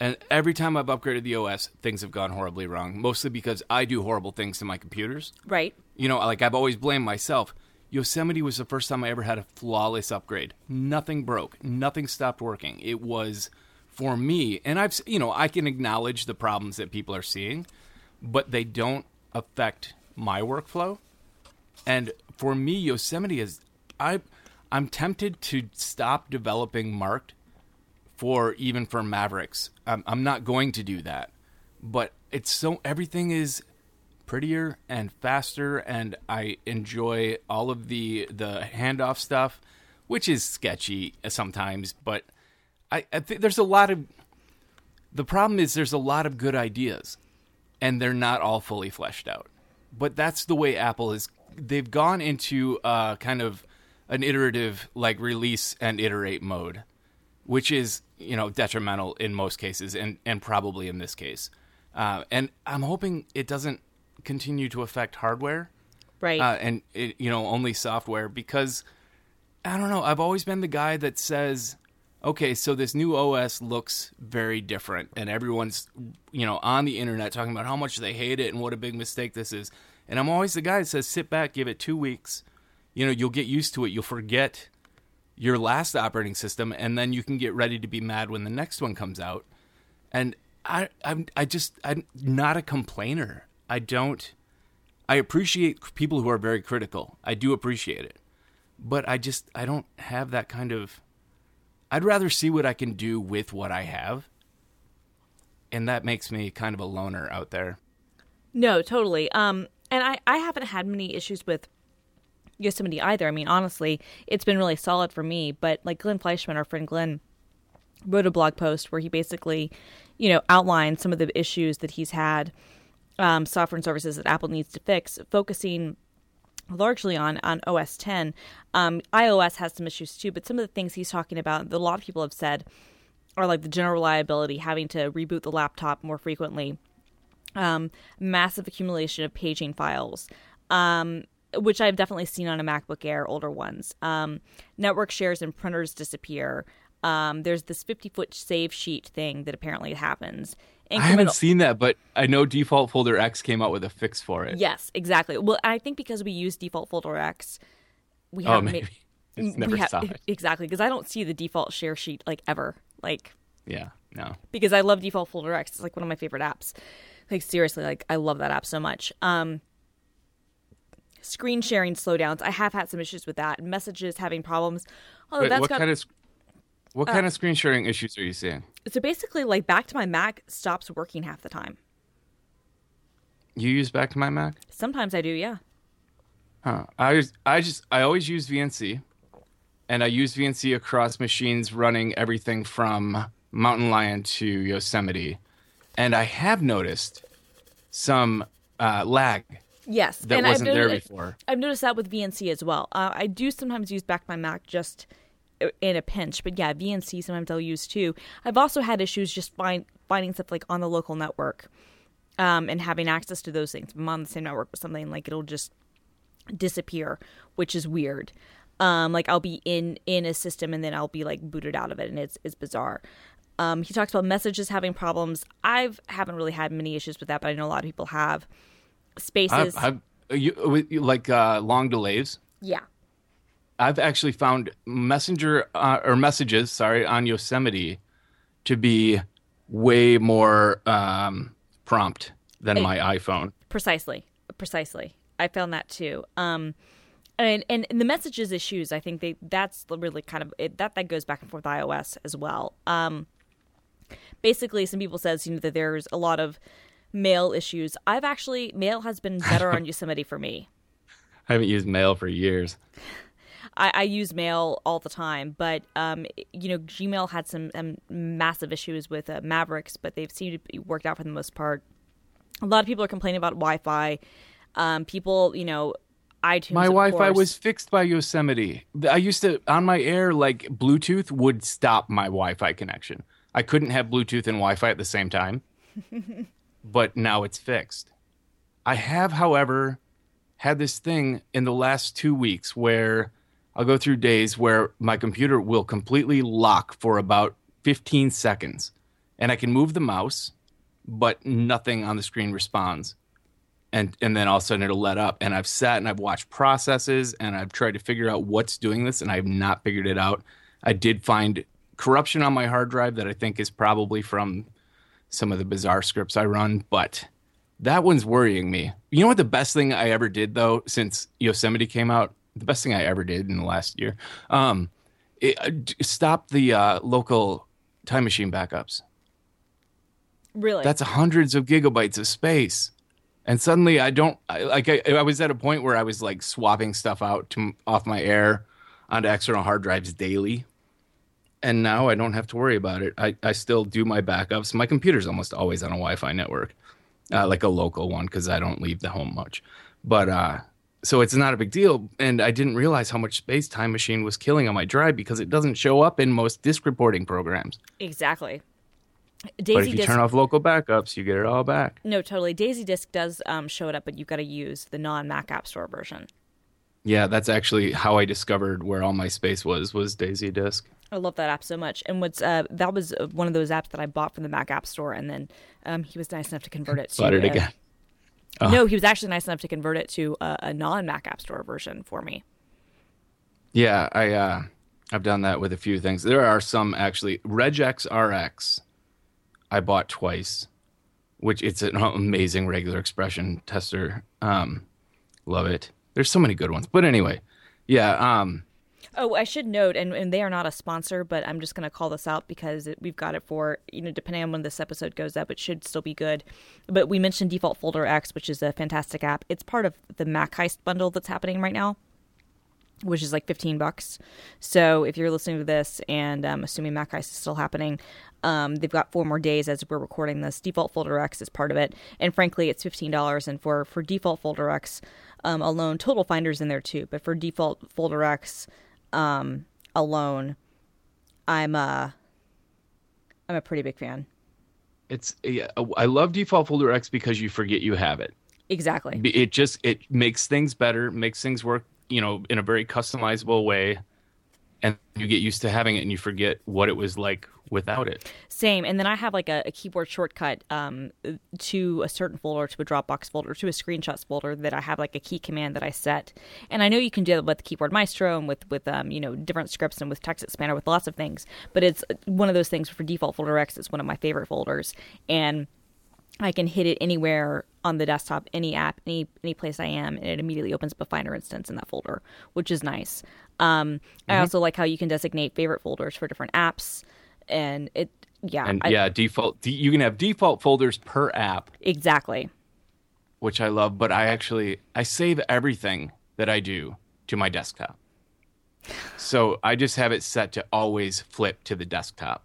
and every time I've upgraded the OS, things have gone horribly wrong, mostly because I do horrible things to my computers. Right. I've always blamed myself. Yosemite was the first time I ever had a flawless upgrade. Nothing broke. Nothing stopped working. It was, for me, and I've, I can acknowledge the problems that people are seeing, but they don't affect my workflow. And for me, Yosemite is, I'm tempted to stop developing marked for Mavericks. I'm not going to do that. But it's so everything is prettier and faster, and I enjoy all of the handoff stuff, which is sketchy sometimes. But I think there's a lot of good ideas, and they're not all fully fleshed out. But that's the way Apple is. They've gone into kind of an iterative release and iterate mode, which is detrimental in most cases and probably in this case. And I'm hoping it doesn't continue to affect hardware, right? And it, only software, because I don't know. I've always been the guy that says, okay, so this new OS looks very different, and everyone's on the internet talking about how much they hate it and what a big mistake this is. And I'm always the guy that says, sit back, give it 2 weeks. You'll get used to it. You'll forget your last operating system, and then you can get ready to be mad when the next one comes out. And I'm not a complainer. I appreciate people who are very critical. I do appreciate it. But I don't have that kind of, I'd rather see what I can do with what I have. And that makes me kind of a loner out there. No, totally. And I haven't had many issues with Yosemite either. I mean, honestly, it's been really solid for me. But like Glenn Fleischman, our friend Glenn, wrote a blog post where he basically, you know, outlined some of the issues that he's had, software and services that Apple needs to fix, focusing largely on OS X. iOS has some issues too, but some of the things he's talking about that a lot of people have said are like the general reliability, having to reboot the laptop more frequently, massive accumulation of paging files, which I've definitely seen on a MacBook Air, older ones. Network shares and printers disappear. There's this 50-foot save sheet thing that apparently happens. I haven't seen that, but I know Default Folder X came out with a fix for it. Yes, exactly. Well, I think because we use Default Folder X, we have... Oh, maybe. It's never stopped. Exactly, because I don't see the default share sheet, like, ever. Like... Yeah, no. Because I love Default Folder X. It's, like, one of my favorite apps. Like, seriously, like, I love that app so much. Screen sharing slowdowns. I have had some issues with that. Messages having problems. What kind of screen sharing issues are you seeing? So basically, like, Back to My Mac stops working half the time. You use Back to My Mac? Sometimes I do, yeah. Huh. I always use VNC, and I use VNC across machines running everything from Mountain Lion to Yosemite, and I have noticed some lag. Yes, that and wasn't there before. I've noticed that with VNC as well. I do sometimes use Back to My Mac just in a pinch, but yeah, VNC sometimes I'll use too. I've also had issues just finding stuff like on the local network, and having access to those things. If I'm on the same network with something, like, it'll just disappear, which is weird. Like, I'll be in a system and then I'll be like booted out of it, and it's bizarre. He talks about messages having problems. I haven't really had many issues with that, but I know a lot of people have. Spaces. You like long delays? Yeah. I've actually found messages on Yosemite to be way more prompt than my iPhone. Precisely. I found that too. And the messages issues, I think that's really kind of it, that goes back and forth iOS as well. Basically, some people says, you know, that there's a lot of mail issues. Mail has been better on Yosemite for me. I haven't used mail for years. I use mail all the time, but, you know, Gmail had some massive issues with Mavericks, but they've seemed to be worked out for the most part. A lot of people are complaining about Wi-Fi. People, you know, iTunes, my Wi-Fi was fixed by Yosemite. I used to, on my Air, like, Bluetooth would stop my Wi-Fi connection. I couldn't have Bluetooth and Wi-Fi at the same time, but now it's fixed. I have, however, had this thing in the last 2 weeks where... I'll go through days where my computer will completely lock for about 15 seconds, and I can move the mouse, but nothing on the screen responds. And then all of a sudden it'll let up, and I've sat and I've watched processes, and I've tried to figure out what's doing this, and I've not figured it out. I did find corruption on my hard drive that I think is probably from some of the bizarre scripts I run, but that one's worrying me. You know what the best thing I ever did, though, since Yosemite came out? The best thing I ever did in the last year, stopped the local Time Machine backups. Really? That's hundreds of gigabytes of space. And suddenly I was at a point where I was like swapping stuff out off my Air onto external hard drives daily. And now I don't have to worry about it. I still do my backups. My computer's almost always on a Wi-Fi network, like a local one, because I don't leave the home much. But... So it's not a big deal, and I didn't realize how much space Time Machine was killing on my drive because it doesn't show up in most disk reporting programs. Exactly. Daisy but if you disk... turn off local backups, you get it all back. No, totally. Daisy Disk does show it up, but you've got to use the non-Mac App Store version. Yeah, that's actually how I discovered where all my space was Daisy Disk. I love that app so much. And that was one of those apps that I bought from the Mac App Store, and then he was nice enough to convert it to... Bought it again. Oh. No, he was actually nice enough to convert it to a non-Mac App Store version for me. Yeah, I've done that with a few things. There are some, actually. Regex RX I bought twice, which it's an amazing regular expression tester. Love it. There's so many good ones. But anyway, Yeah. Oh, I should note, and they are not a sponsor, but I'm just going to call this out because we've got it for, you know, depending on when this episode goes up, it should still be good. But we mentioned Default Folder X, which is a fantastic app. It's part of the Mac Heist bundle that's happening right now, which is like $15. So if you're listening to this and assuming Mac Heist is still happening, they've got 4 more days as we're recording this. Default Folder X is part of it. And frankly, it's $15. And for Default Folder X alone, Total Finder's in there too. But for Default Folder X... alone, I'm a pretty big fan. I love Default Folder X because you forget you have it. Exactly. It makes things better, makes things work, you know, in a very customizable way, and you get used to having it and you forget what it was like without it. Same. And then I have like a keyboard shortcut to a certain folder, to a Dropbox folder, to a screenshots folder, that I have like a key command that I set. And I know you can do that with Keyboard Maestro and with you know, different scripts and with Text Expander, with lots of things. But it's one of those things for Default Folder X. It's one of my favorite folders, and I can hit it anywhere on the desktop, any app, any place I am, and it immediately opens up a Finder instance in that folder, which is nice. I also like how you can designate favorite folders for different apps. And it, yeah. And you can have default folders per app. Exactly. Which I love, but I save everything that I do to my desktop. So I just have it set to always flip to the desktop.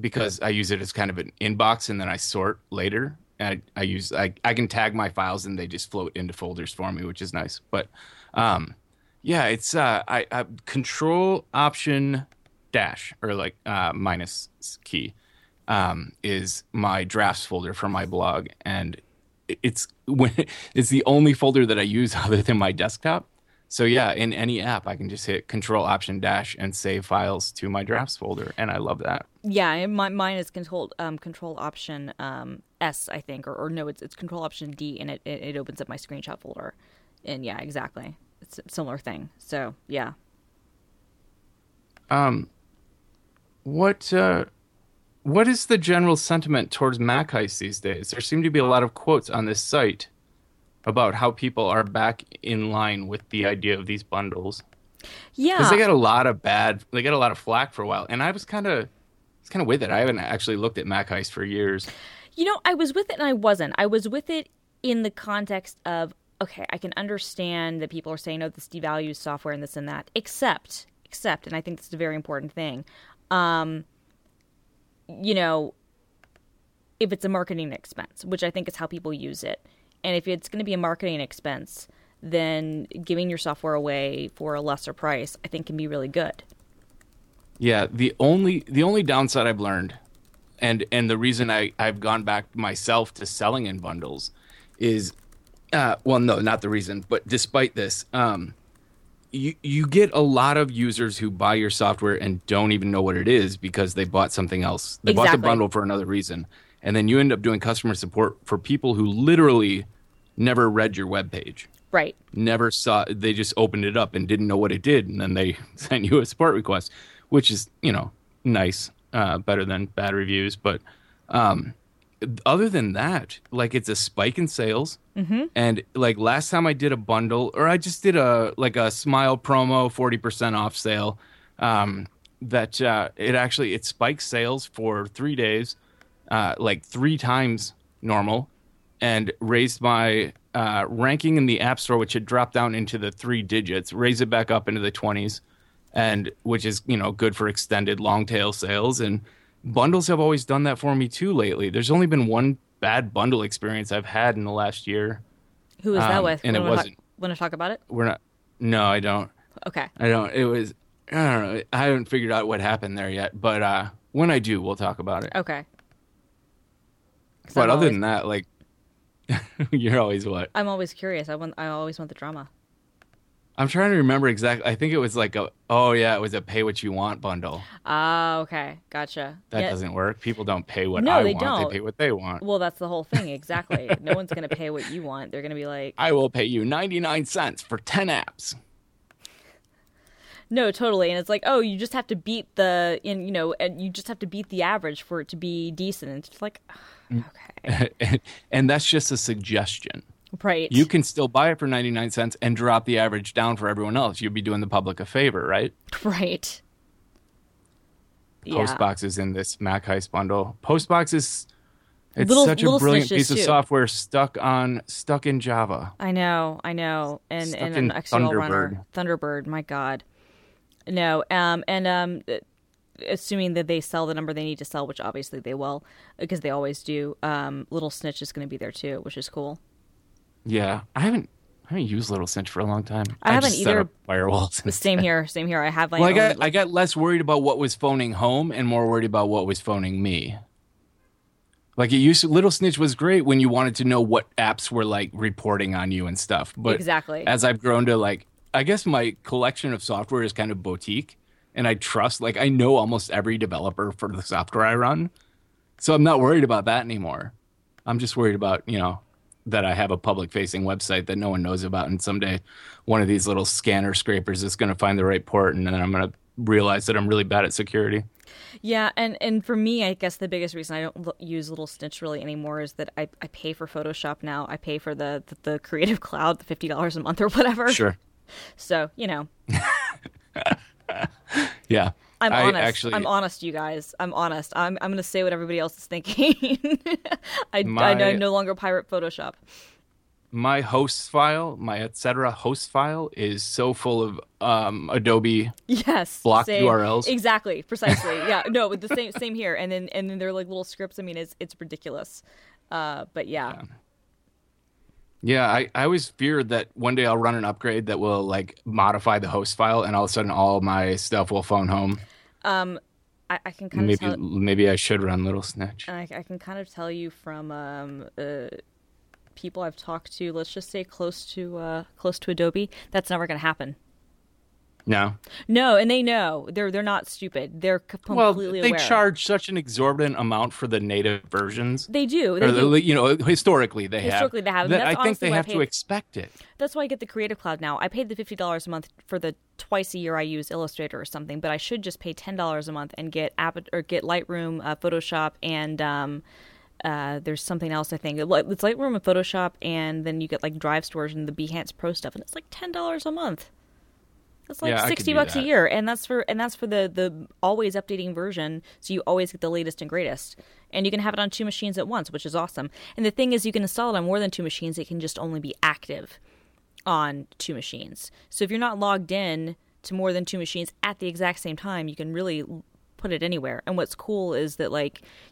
Because I use it as kind of an inbox, and then I sort later. And I can tag my files and they just float into folders for me, which is nice. But it's I Control Option Dash, or like minus key, is my drafts folder for my blog, and it's the only folder that I use other than my desktop. So yeah, in any app, I can just hit Control Option Dash and save files to my drafts folder, and I love that. Yeah, mine is Control Option S, I think, or no, it's Control Option D, and it opens up my screenshot folder, and yeah, exactly, it's a similar thing. So yeah. What is the general sentiment towards Mac Heist these days? There seem to be a lot of quotes on this site about how people are back in line with the idea of these bundles. Yeah, because they got a lot of flack for a while, and I was kind of with it. I haven't actually looked at Mac Heist for years. You know, I was with it and I wasn't. I was with it in the context of, okay, I can understand that people are saying, oh, this devalues software and this and that, except, and I think this is a very important thing, you know, if it's a marketing expense, which I think is how people use it. And if it's going to be a marketing expense, then giving your software away for a lesser price, I think, can be really good. Yeah, the only downside I've learned, and the reason I've gone back myself to selling in bundles is, well, no, not the reason, but despite this, you get a lot of users who buy your software and don't even know what it is because they bought something else. They bought the bundle for another reason. And then you end up doing customer support for people who literally never read your webpage. Right. Never saw it. They just opened it up and didn't know what it did. And then they sent you a support request, which is, you know, nice, better than bad reviews. But other than that, like, it's a spike in sales. Mm-hmm. And like last time I did a bundle, or I just did a Smile promo 40% off sale, that it spiked sales for 3 days, like 3 times normal, and raised my ranking in the App Store, which had dropped down into the 3 digits, raised it back up into the 20s, and which is, you know, good for extended long tail sales. And bundles have always done that for me too lately. There's only been one bad bundle experience I've had in the last year. Who was that with? And want to talk about it? We're not. No, I don't. Okay. I don't. It was. I don't know. I haven't figured out what happened there yet. But when I do, we'll talk about it. Okay. But other than that, like, you're always what? I'm always curious. I always want the drama. I'm trying to remember exactly. I think it was like it was a pay what you want bundle. Ah, okay. Gotcha. That doesn't work. People don't pay what I want. Don't. They pay what they want. Well, that's the whole thing. Exactly. No one's going to pay what you want. They're going to be like, I will pay you 99 cents for 10 apps. No, totally. And it's like, oh, you just have to beat the average for it to be decent. And it's just like, okay. And that's just a suggestion. Right. You can still buy it for 99 cents and drop the average down for everyone else. You'd be doing the public a favor, right? Right. Postbox is in this Mac Heist bundle. Postbox is such a brilliant piece of software stuck in Java. I know. And an external runner. Thunderbird, my God. No, assuming that they sell the number they need to sell, which obviously they will, because they always do. Little Snitch is going to be there too, which is cool. Yeah, I haven't used Little Cinch for a long time. I haven't just either. Firewalls. Same here. I have I got less worried about what was phoning home and more worried about what was phoning me. Like it used to, Little Snitch was great when you wanted to know what apps were like reporting on you and stuff. But exactly. As I've grown to like, I guess my collection of software is kind of boutique, and I trust I know almost every developer for the software I run, so I'm not worried about that anymore. I'm just worried about that I have a public-facing website that no one knows about, and someday one of these little scanner scrapers is going to find the right port, and then I'm going to realize that I'm really bad at security. Yeah, and for me, I guess the biggest reason I don't use Little Snitch really anymore is that I pay for Photoshop now. I pay for the Creative Cloud, the $50 a month or whatever. Sure. So, Yeah. I'm honest, you guys. I'm honest. I'm going to say what everybody else is thinking. I no longer pirate Photoshop. My hosts file, my etc. hosts file is so full of Adobe blocked URLs. Exactly, precisely. Yeah, no, the same here. And then they're like little scripts. I mean, it's ridiculous. But yeah. Yeah, I always feared that one day I'll run an upgrade that will modify the host file, and all of a sudden all my stuff will phone home. I can kind of tell. Maybe I should run Little Snitch. I can kind of tell you from people I've talked to. Let's just say close to Adobe. That's never going to happen. No, and they know they're not stupid. They're completely aware. Well, they charge such an exorbitant amount for the native versions. They do. Historically, they have. I think they have to expect it. That's why I get the Creative Cloud now. I paid the $50 a month for the twice a year I use Illustrator or something, but I should just pay $10 a month and get Lightroom, Photoshop, and there's something else I think. It's Lightroom and Photoshop, and then you get Drive storage and the Behance Pro stuff, and it's $10 a month. That's $60 a year, and that's for the always updating version, so you always get the latest and greatest. And you can have it on two machines at once, which is awesome. And the thing is, you can install it on more than two machines. It can just only be active on two machines. So if you're not logged in to more than two machines at the exact same time, you can really put it anywhere. And what's cool is that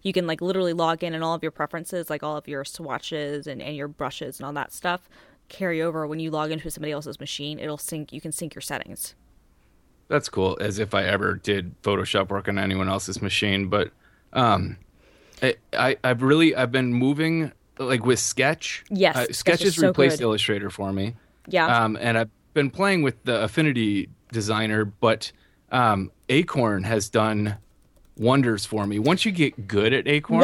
you can literally log in and all of your preferences, all of your swatches and your brushes and all that stuff, carry over when you log into somebody else's machine. It'll sync. You can sync your settings. That's cool. As if I ever did Photoshop work on anyone else's machine, but I've been moving with Sketch. Yes, Sketch has replaced Illustrator for me. Yeah. And I've been playing with the Affinity Designer, but Acorn has done wonders for me. Once you get good at Acorn,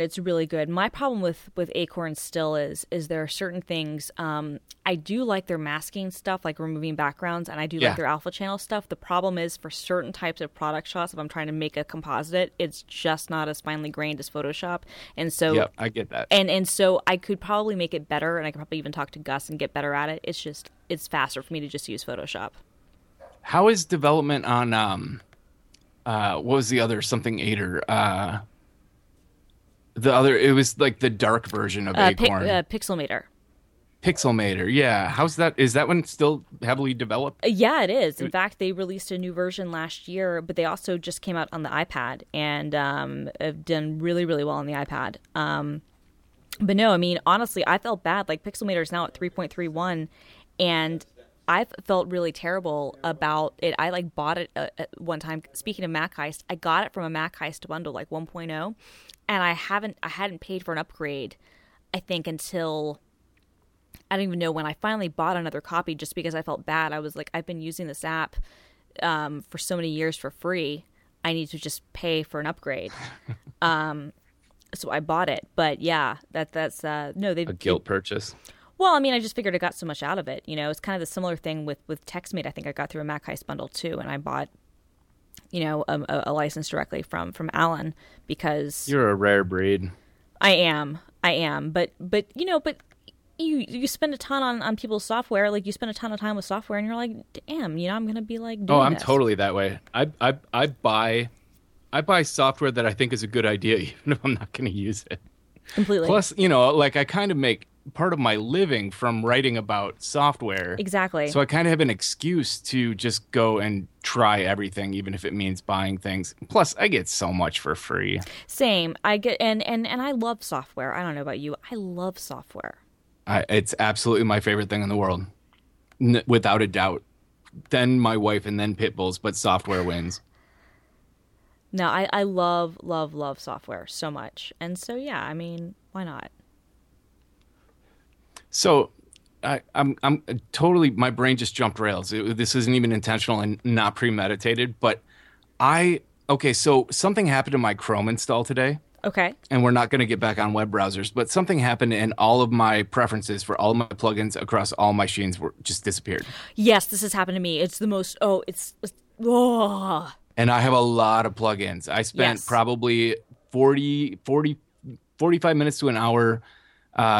it's really good. My problem with Acorn still is there are certain things. I do like their masking stuff, like removing backgrounds, and I do like their alpha channel stuff. The problem is for certain types of product shots, if I'm trying to make a composite, it's just not as finely grained as Photoshop. And so I get that. And so I could probably make it better, and I could probably even talk to Gus and get better at it. It's just it's faster for me to just use Photoshop. How is development on what was the other something aider? The other, it was the dark version of Acorn. Pixelmator. Pixelmator, yeah. How's that? Is that one still heavily developed? Yeah, it is. In fact, they released a new version last year, but they also just came out on the iPad and have done really, really well on the iPad. But no, I mean, honestly, I felt bad. Pixelmator is now at 3.31, and I felt really terrible about it. I bought it at one time. Speaking of Mac Heist, I got it from a Mac Heist bundle 1.0, and I hadn't paid for an upgrade, I think, until I don't even know when I finally bought another copy, just because I felt bad. I was I've been using this app for so many years for free. I need to just pay for an upgrade. So I bought it, but yeah, that's no, they a guilt purchase. Well, I mean, I just figured I got so much out of it. It's kind of the similar thing with TextMate. I think I got through a Mac Heist bundle too, and I bought, a license directly from Alan because you're a rare breed. I am, but you spend a ton on people's software, like you spend a ton of time with software, and you're like, damn, you know, I'm gonna be like doing this. Totally that way. I buy software that I think is a good idea, even if I'm not gonna use it. Completely. Plus, you know, like I kind of make part of my living from writing about software. Exactly. So I kind of have an excuse to just go and try everything, even if it means buying things. Plus, I get so much for free. Same. I get and I love software. I don't know about you. I love software. It's absolutely my favorite thing in the world, without a doubt. Then my wife, and then pit bulls, but software wins. No, I love software so much. And so, yeah, I mean, why not? So I'm totally, my brain just jumped rails. This isn't even intentional and not premeditated, but so something happened to my Chrome install today. Okay. And we're not going to get back on web browsers, but something happened and all of my preferences for all of my plugins across all my machines were just disappeared. Yes, this has happened to me. It's the most, And I have a lot of plugins. I spent probably 45 minutes to an hour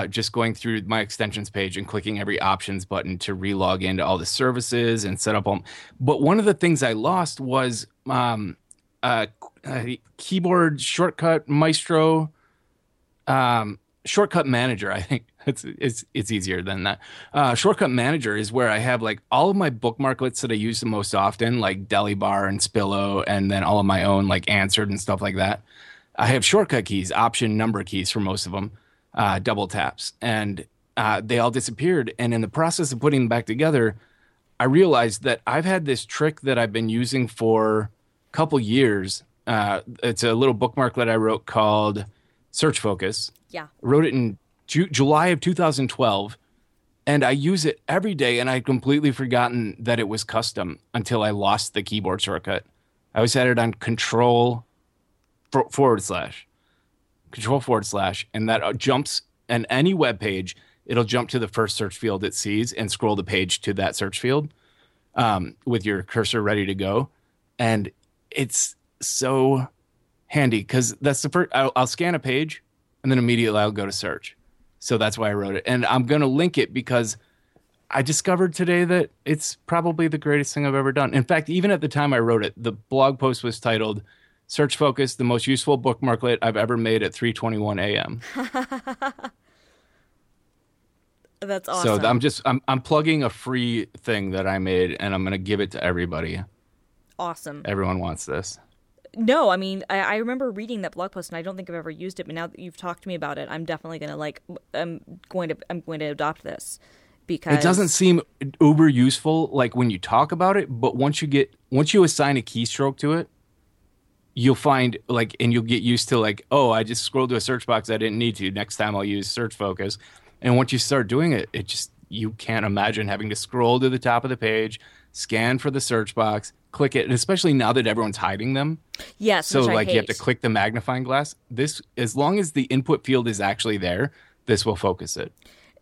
just going through my extensions page and clicking every options button to relog into all the services and set up all. But one of the things I lost was keyboard shortcut Maestro, shortcut manager. I think it's easier than that. Shortcut manager is where I have like all of my bookmarklets that I use the most often, like Deli Bar and Spillo, and then all of my own like Answered and stuff like that. I have shortcut keys, option number keys for most of them. Double taps, and they all disappeared. And in the process of putting them back together, I realized that I've had this trick that I've been using for a couple years. It's a little bookmarklet I wrote called Search Focus. Yeah. I wrote it in July of 2012, and I use it every day, and I'd completely forgotten that it was custom until I lost the keyboard shortcut. I always had it on Control/, and that jumps, and any web page, it'll jump to the first search field it sees and scroll the page to that search field with your cursor ready to go. And it's so handy because that's the first, I'll scan a page and then immediately I'll go to search. So that's why I wrote it. And I'm going to link it because I discovered today that it's probably the greatest thing I've ever done. In fact, even at the time I wrote it, the blog post was titled, Search Focus, the most useful bookmarklet I've ever made at 3:21 a.m. That's awesome. So I'm plugging a free thing that I made, and I'm going to give it to everybody. Awesome. Everyone wants this. No, I mean, I remember reading that blog post, and I don't think I've ever used it. But now that you've talked to me about it, I'm definitely going to I'm going to adopt this. Because it doesn't seem uber useful like when you talk about it, but once you assign a keystroke to it, you'll find like, and you'll get used to like, oh, I just scrolled to a search box I didn't need to. Next time I'll use Search Focus. And once you start doing it, you can't imagine having to scroll to the top of the page, scan for the search box, click it. And especially now that everyone's hiding them. Yes. So like you have to click the magnifying glass. This, as long as the input field is actually there, this will focus it.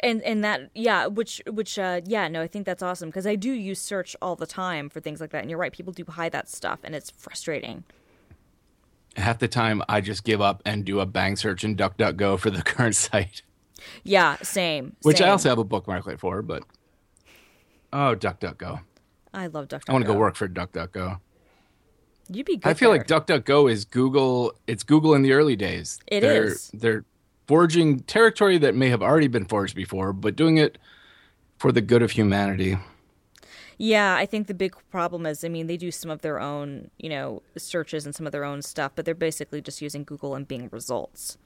And that, yeah, I think that's awesome. Cause I do use search all the time for things like that. And you're right. People do hide that stuff and it's frustrating. Half the time, I just give up and do a bang search in DuckDuckGo for the current site. Yeah, same. Which I also have a bookmarklet for, but... Oh, DuckDuckGo. I love DuckDuckGo. I want to go work for DuckDuckGo. You'd be good I feel there. Like DuckDuckGo is Google. It's Google in the early days. It is. They're forging territory that may have already been forged before, but doing it for the good of humanity. Yeah, I think the big problem is, I mean, they do some of their own, you know, searches and some of their own stuff, but they're basically just using Google and Bing results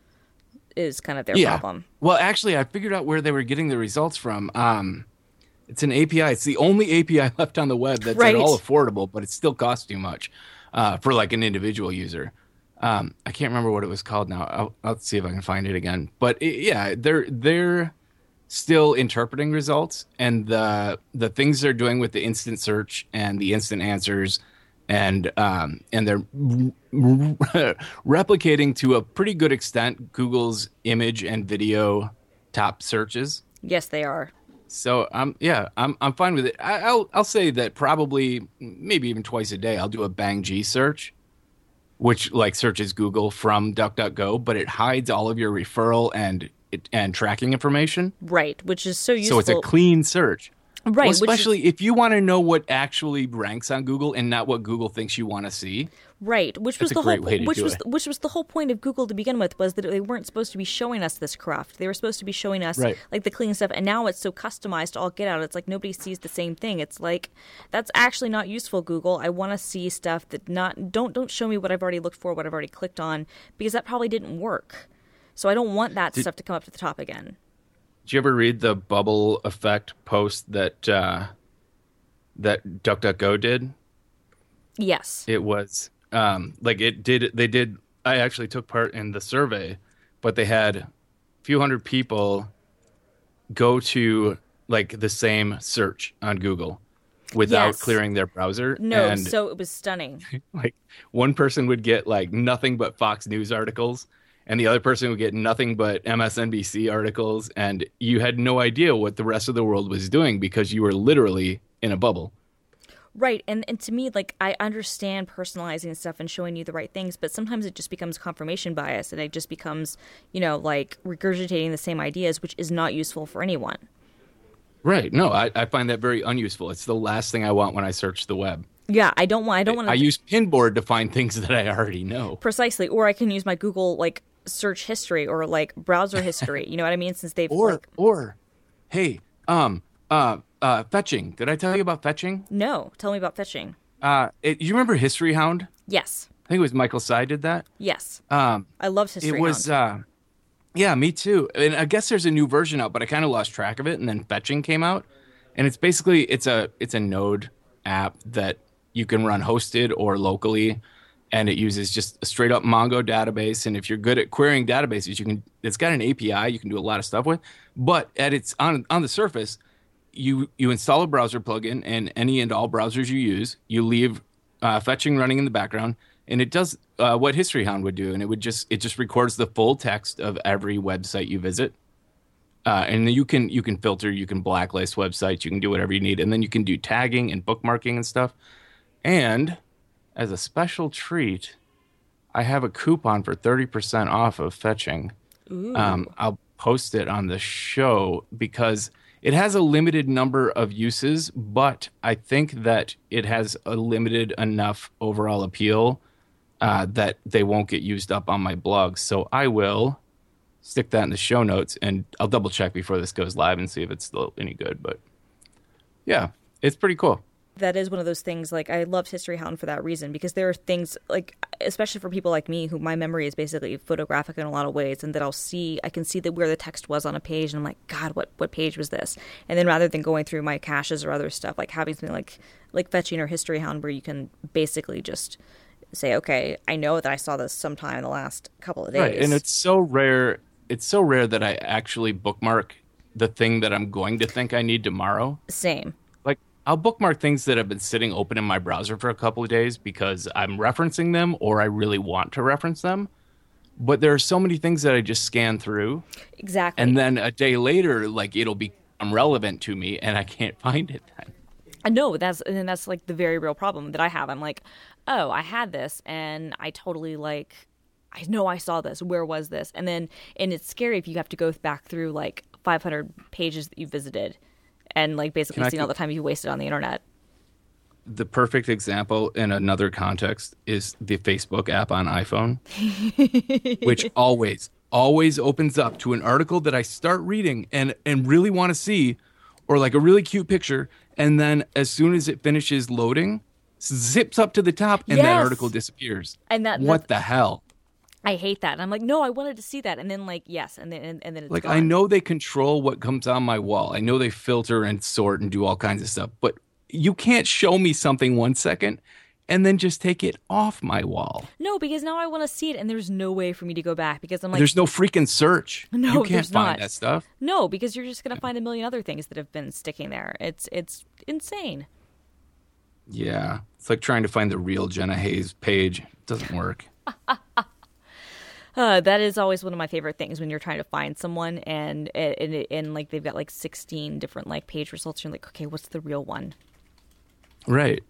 is kind of their problem. Well, actually, I figured out where they were getting the results from. It's an API. It's the only API left on the web that's at all affordable, but it still costs too much for like an individual user. I can't remember what it was called now. I'll see if I can find it again. But they're still interpreting results, and the things they're doing with the instant search and the instant answers, and they're replicating to a pretty good extent Google's image and video top searches. Yes, they are. So I'm fine with it. I'll say that probably maybe even twice a day I'll do a Bang G search, which like searches Google from DuckDuckGo, but it hides all of your referral and and tracking information. Right, which is so useful. So it's a clean search. Right. Well, especially if you want to know what actually ranks on Google and not what Google thinks you want to see. Right, which was the whole point of Google to begin with, was that they weren't supposed to be showing us this craft. They were supposed to be showing us like the clean stuff, and now it's so customized, all get out. It's like nobody sees the same thing. It's like, that's actually not useful, Google. I want to see stuff that don't show me what I've already looked for, what I've already clicked on, because that probably didn't work. So I don't want that stuff to come up to the top again. Did you ever read the bubble effect post that that DuckDuckGo did? Yes. It was I actually took part in the survey, but they had a few hundred people go to like the same search on Google without clearing their browser. No, and, so it was stunning. Like one person would get like nothing but Fox News articles. And the other person would get nothing but MSNBC articles, and you had no idea what the rest of the world was doing because you were literally in a bubble. Right, and to me, like, I understand personalizing stuff and showing you the right things, but sometimes it just becomes confirmation bias, and it just becomes, you know, like regurgitating the same ideas, which is not useful for anyone. Right. No, I find that very unuseful. It's the last thing I want when I search the web. Yeah, I don't want to. I use Pinboard to find things that I already know. Precisely, or I can use my Google like search history or like browser history. You know what I mean? Since they've fetching. Did I tell you about fetching? No, tell me about fetching. You remember History Hound? Yes. I think it was Michael Sy did that. Yes. I loved History Hound. Yeah, me too. And I guess there's a new version out, but I kind of lost track of it. And then fetching came out, and it's basically it's a Node app that you can run hosted or locally, and it uses just a straight up Mongo database. And if you're good at querying databases, it's got an API you can do a lot of stuff with. But on the surface, you install a browser plugin and any and all browsers you use, you leave fetching running in the background, and it does what History Hound would do, and it just records the full text of every website you visit. And then you can filter, you can blacklist websites, you can do whatever you need, and then you can do tagging and bookmarking and stuff. And as a special treat, I have a coupon for 30% off of fetching. I'll post it on the show because it has a limited number of uses, but I think that it has a limited enough overall appeal that they won't get used up on my blog. So I will stick that in the show notes, and I'll double check before this goes live and see if it's still any good. But yeah, it's pretty cool. That is one of those things, like, I loved History Hound for that reason, because there are things, like, especially for people like me, who my memory is basically photographic in a lot of ways, and that I can see that where the text was on a page, and I'm like, God, what page was this? And then rather than going through my caches or other stuff, like having something like fetching or History Hound, where you can basically just say, okay, I know that I saw this sometime in the last couple of days. Right, and it's so rare. It's so rare that I actually bookmark the thing that I'm going to think I need tomorrow. Same. I'll bookmark things that have been sitting open in my browser for a couple of days because I'm referencing them or I really want to reference them. But there are so many things that I just scan through. Exactly. And then a day later, like, it'll become relevant to me and I can't find it then. No, that's like the very real problem that I have. I'm like, oh, I had this and I totally like, I know I saw this. Where was this? And then, and it's scary if you have to go back through like 500 pages that you visited. And like basically seeing all the time you wasted on the internet. The perfect example in another context is the Facebook app on iPhone, which always opens up to an article that I start reading and really want to see, or like a really cute picture. And then as soon as it finishes loading, zips up to the top and that article disappears. And what the hell? I hate that. And I'm like, no, I wanted to see that. And then like, yes. And then it's like, gone. I know they control what comes on my wall. I know they filter and sort and do all kinds of stuff. But you can't show me something 1 second and then just take it off my wall. No, because now I want to see it. And there's no way for me to go back because I'm like. There's no freaking search. No, you can't find that stuff. No, because you're just going to find a million other things that have been sticking there. It's insane. Yeah. It's like trying to find the real Jenna Hayes page. It doesn't work. That is always one of my favorite things when you're trying to find someone and like they've got like 16 different like page results. You're like, okay, what's the real one? Right.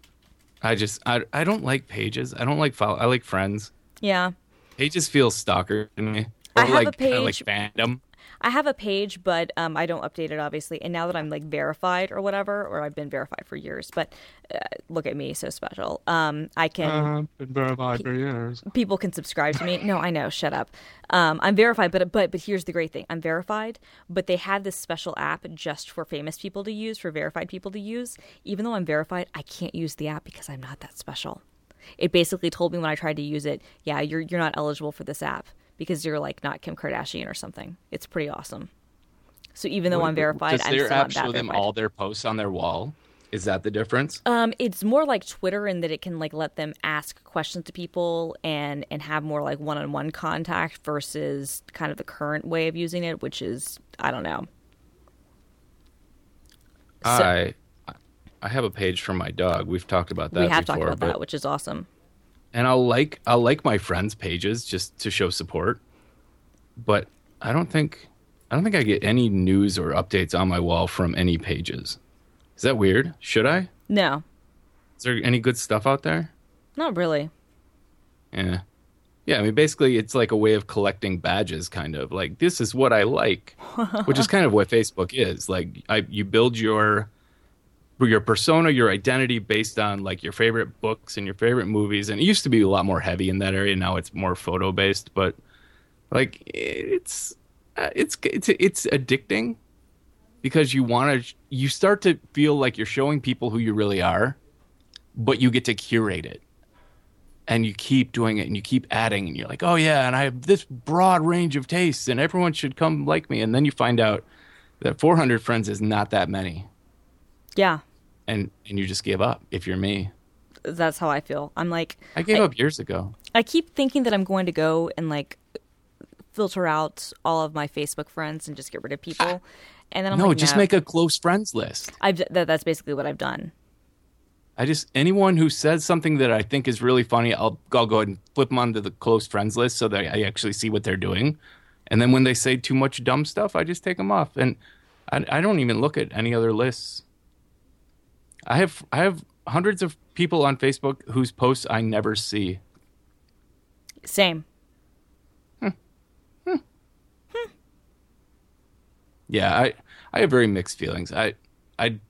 I don't like pages. I don't like follow. I like friends. Yeah. Pages feel stalker to me. Or I have a page. Like fandom. I have a page, but I don't update it, obviously. And now that I'm like verified or whatever, or I've been verified for years, but look at me, so special. I can. I've been verified for years. People can subscribe to me. No, I know. Shut up. I'm verified, but here's the great thing: I'm verified. But they have this special app just for famous people to use, for verified people to use. Even though I'm verified, I can't use the app because I'm not that special. It basically told me when I tried to use it, yeah, you're not eligible for this app because you're like not Kim Kardashian or something. It's pretty awesome. So even though I'm verified, I'm still not that verified. Does their app show them all their posts on their wall? Is that the difference? It's more like Twitter in that it can like let them ask questions to people and have more like one-on-one contact versus kind of the current way of using it, which is, I don't know. I have a page for my dog. We've talked about that before. We have talked about that, which is awesome. And I'll like my friends' pages just to show support. But I don't think I get any news or updates on my wall from any pages. Is that weird? Should I? No. Is there any good stuff out there? Not really. Yeah. Yeah, I mean, basically, it's like a way of collecting badges, kind of. Like, this is what I like, which is kind of what Facebook is. Like, you build your persona, your identity based on like your favorite books and your favorite movies. And it used to be a lot more heavy in that area. Now it's more photo based, but like it's addicting because you start to feel like you're showing people who you really are, but you get to curate it and you keep doing it and you keep adding and you're like, oh yeah. And I have this broad range of tastes and everyone should come like me. And then you find out that 400 friends is not that many. Yeah. And you just give up if you're me. That's how I feel. I'm like... I gave up years ago. I keep thinking that I'm going to go and like filter out all of my Facebook friends and just get rid of people. And then I'm make a close friends list. That's basically what I've done. Anyone who says something that I think is really funny, I'll go ahead and flip them onto the close friends list so that I actually see what they're doing. And then when they say too much dumb stuff, I just take them off. And I don't even look at any other lists. I have hundreds of people on Facebook whose posts I never see. Same. Yeah, I have very mixed feelings. I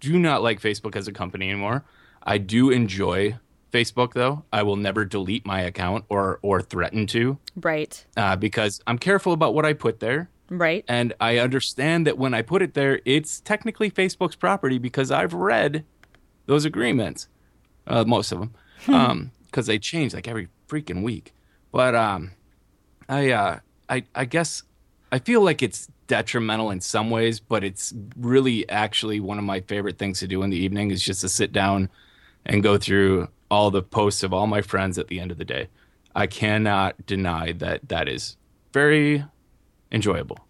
do not like Facebook as a company anymore. I do enjoy Facebook, though. I will never delete my account or threaten to. Right. Because I'm careful about what I put there. Right. And I understand that when I put it there, it's technically Facebook's property because I've read... those agreements, most of them, because they change like every freaking week. But I guess I feel like it's detrimental in some ways, but it's really actually one of my favorite things to do in the evening is just to sit down and go through all the posts of all my friends at the end of the day. I cannot deny that is very enjoyable.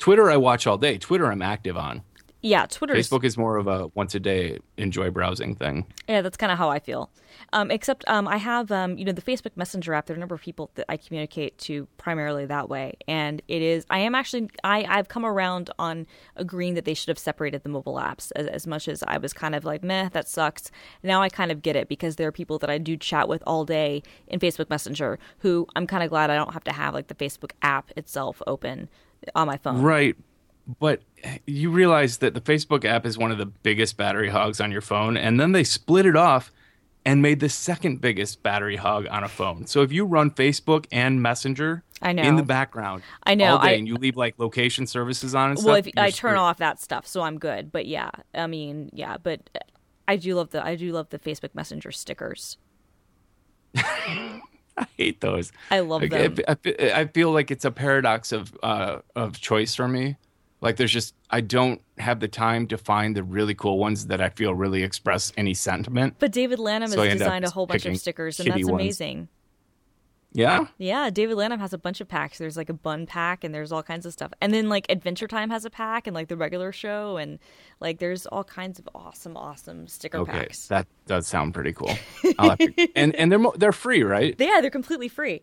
Twitter I watch all day. Twitter I'm active on. Yeah, Facebook is more of a once-a-day enjoy browsing thing. Yeah, that's kind of how I feel. Except I have, the Facebook Messenger app. There are a number of people that I communicate to primarily that way. And it is – I've come around on agreeing that they should have separated the mobile apps as much as I was kind of like, meh, that sucks. Now I kind of get it because there are people that I do chat with all day in Facebook Messenger who I'm kind of glad I don't have to have like the Facebook app itself open on my phone. Right. But you realize that the Facebook app is one of the biggest battery hogs on your phone, and then they split it off and made the second biggest battery hog on a phone. So if you run Facebook and Messenger in the background all day and you leave like location services on and stuff. Well, I turn off that stuff, so I'm good. But yeah, I mean, yeah, but I do love the Facebook Messenger stickers. I hate those. I love them. I feel like it's a paradox of choice for me. Like there's just, I don't have the time to find the really cool ones that I feel really express any sentiment. But David Lanham has designed a whole bunch of stickers and that's amazing. Ones. Yeah? Yeah, David Lanham has a bunch of packs. There's like a bun pack and there's all kinds of stuff. And then like Adventure Time has a pack and like the regular show and like there's all kinds of awesome sticker packs. That does sound pretty cool. I'll have to, and they're free, right? Yeah, they're completely free.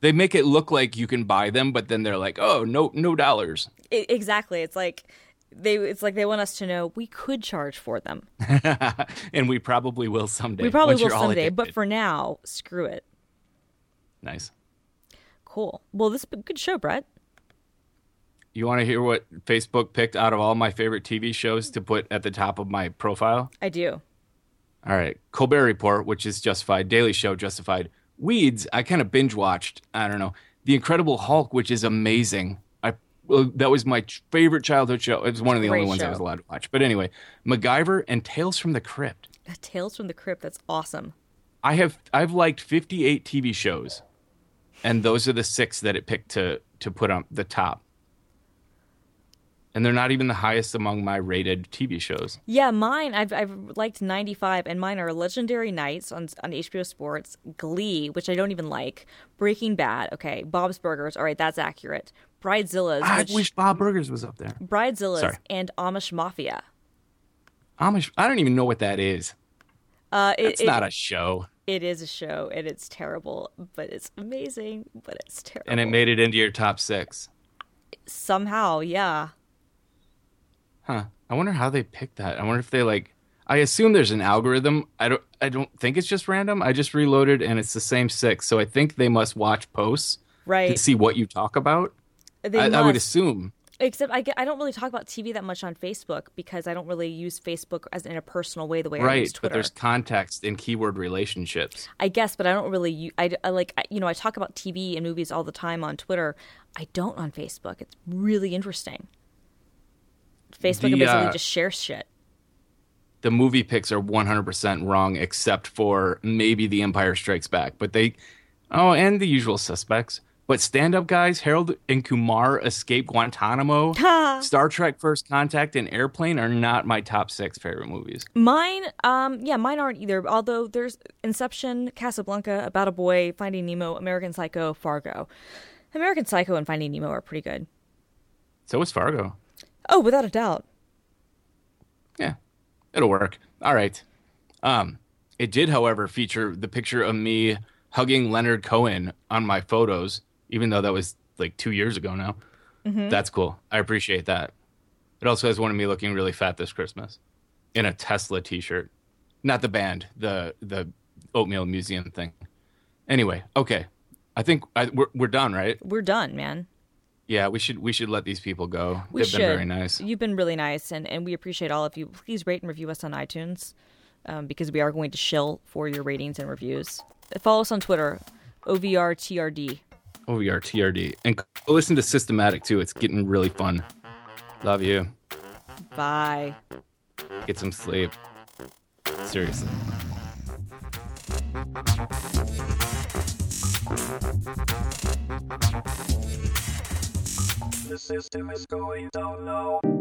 They make it look like you can buy them, but then they're like, "Oh, no dollars." Exactly. It's like they want us to know we could charge for them, and we probably will someday. We probably will someday, but for now, screw it. Nice. Cool. Well, this is a good show, Brett. You want to hear what Facebook picked out of all my favorite TV shows to put at the top of my profile? I do. All right. Colbert Report, which is justified. Daily Show, justified. Weeds, I kind of binge watched. I don't know. The Incredible Hulk, which is amazing. That was my favorite childhood show. It was one of the only ones I was allowed to watch. But anyway, MacGyver and Tales from the Crypt. Tales from the Crypt. That's awesome. I've liked 58 TV shows, and those are the 6 that it picked to put on the top. And they're not even the highest among my rated TV shows. Yeah, mine, I've liked 95, and mine are Legendary Nights on HBO Sports, Glee, which I don't even like, Breaking Bad, okay, Bob's Burgers, all right, that's accurate, Bridezilla's. I wish Bob Burgers was up there. Bridezilla's and Amish Mafia. Amish, I don't even know what that is. It's not a show. It is a show, and it's terrible, but it's amazing, but it's terrible. And it made it into your top 6. Somehow, yeah. Huh. I wonder how they picked that. I wonder if they I assume there's an algorithm. I don't think it's just random. I just reloaded and it's the same 6. So I think they must watch posts to see what you talk about. I would assume. Except I don't really talk about TV that much on Facebook because I don't really use Facebook in a personal way the way I use Twitter. But there's context and keyword relationships. I guess, but I don't really – I talk about TV and movies all the time on Twitter. I don't on Facebook. It's really interesting. Facebook basically just shares shit. The movie picks are 100% wrong except for maybe The Empire Strikes Back. But and The Usual Suspects. But stand-up guys, Harold and Kumar Escape Guantanamo, Star Trek First Contact, and Airplane are not my top 6 favorite movies. Mine, mine aren't either. Although there's Inception, Casablanca, About a Boy, Finding Nemo, American Psycho, Fargo. American Psycho and Finding Nemo are pretty good. So is Fargo. Oh, without a doubt. Yeah, it'll work. All right. It did, however, feature the picture of me hugging Leonard Cohen on my photos, even though that was 2 years ago now. Mm-hmm. That's cool. I appreciate that. It also has one of me looking really fat this Christmas in a Tesla T-shirt. Not the band, the Oatmeal Museum thing. Anyway, okay. I think we're done, right? We're done, man. Yeah, we should let these people go. They've been very nice. You've been really nice, and we appreciate all of you. Please rate and review us on iTunes because we are going to shill for your ratings and reviews. Follow us on Twitter, OVRTRD. OVRTRD. And go listen to Systematic, too. It's getting really fun. Love you. Bye. Get some sleep. Seriously. The system is going down now.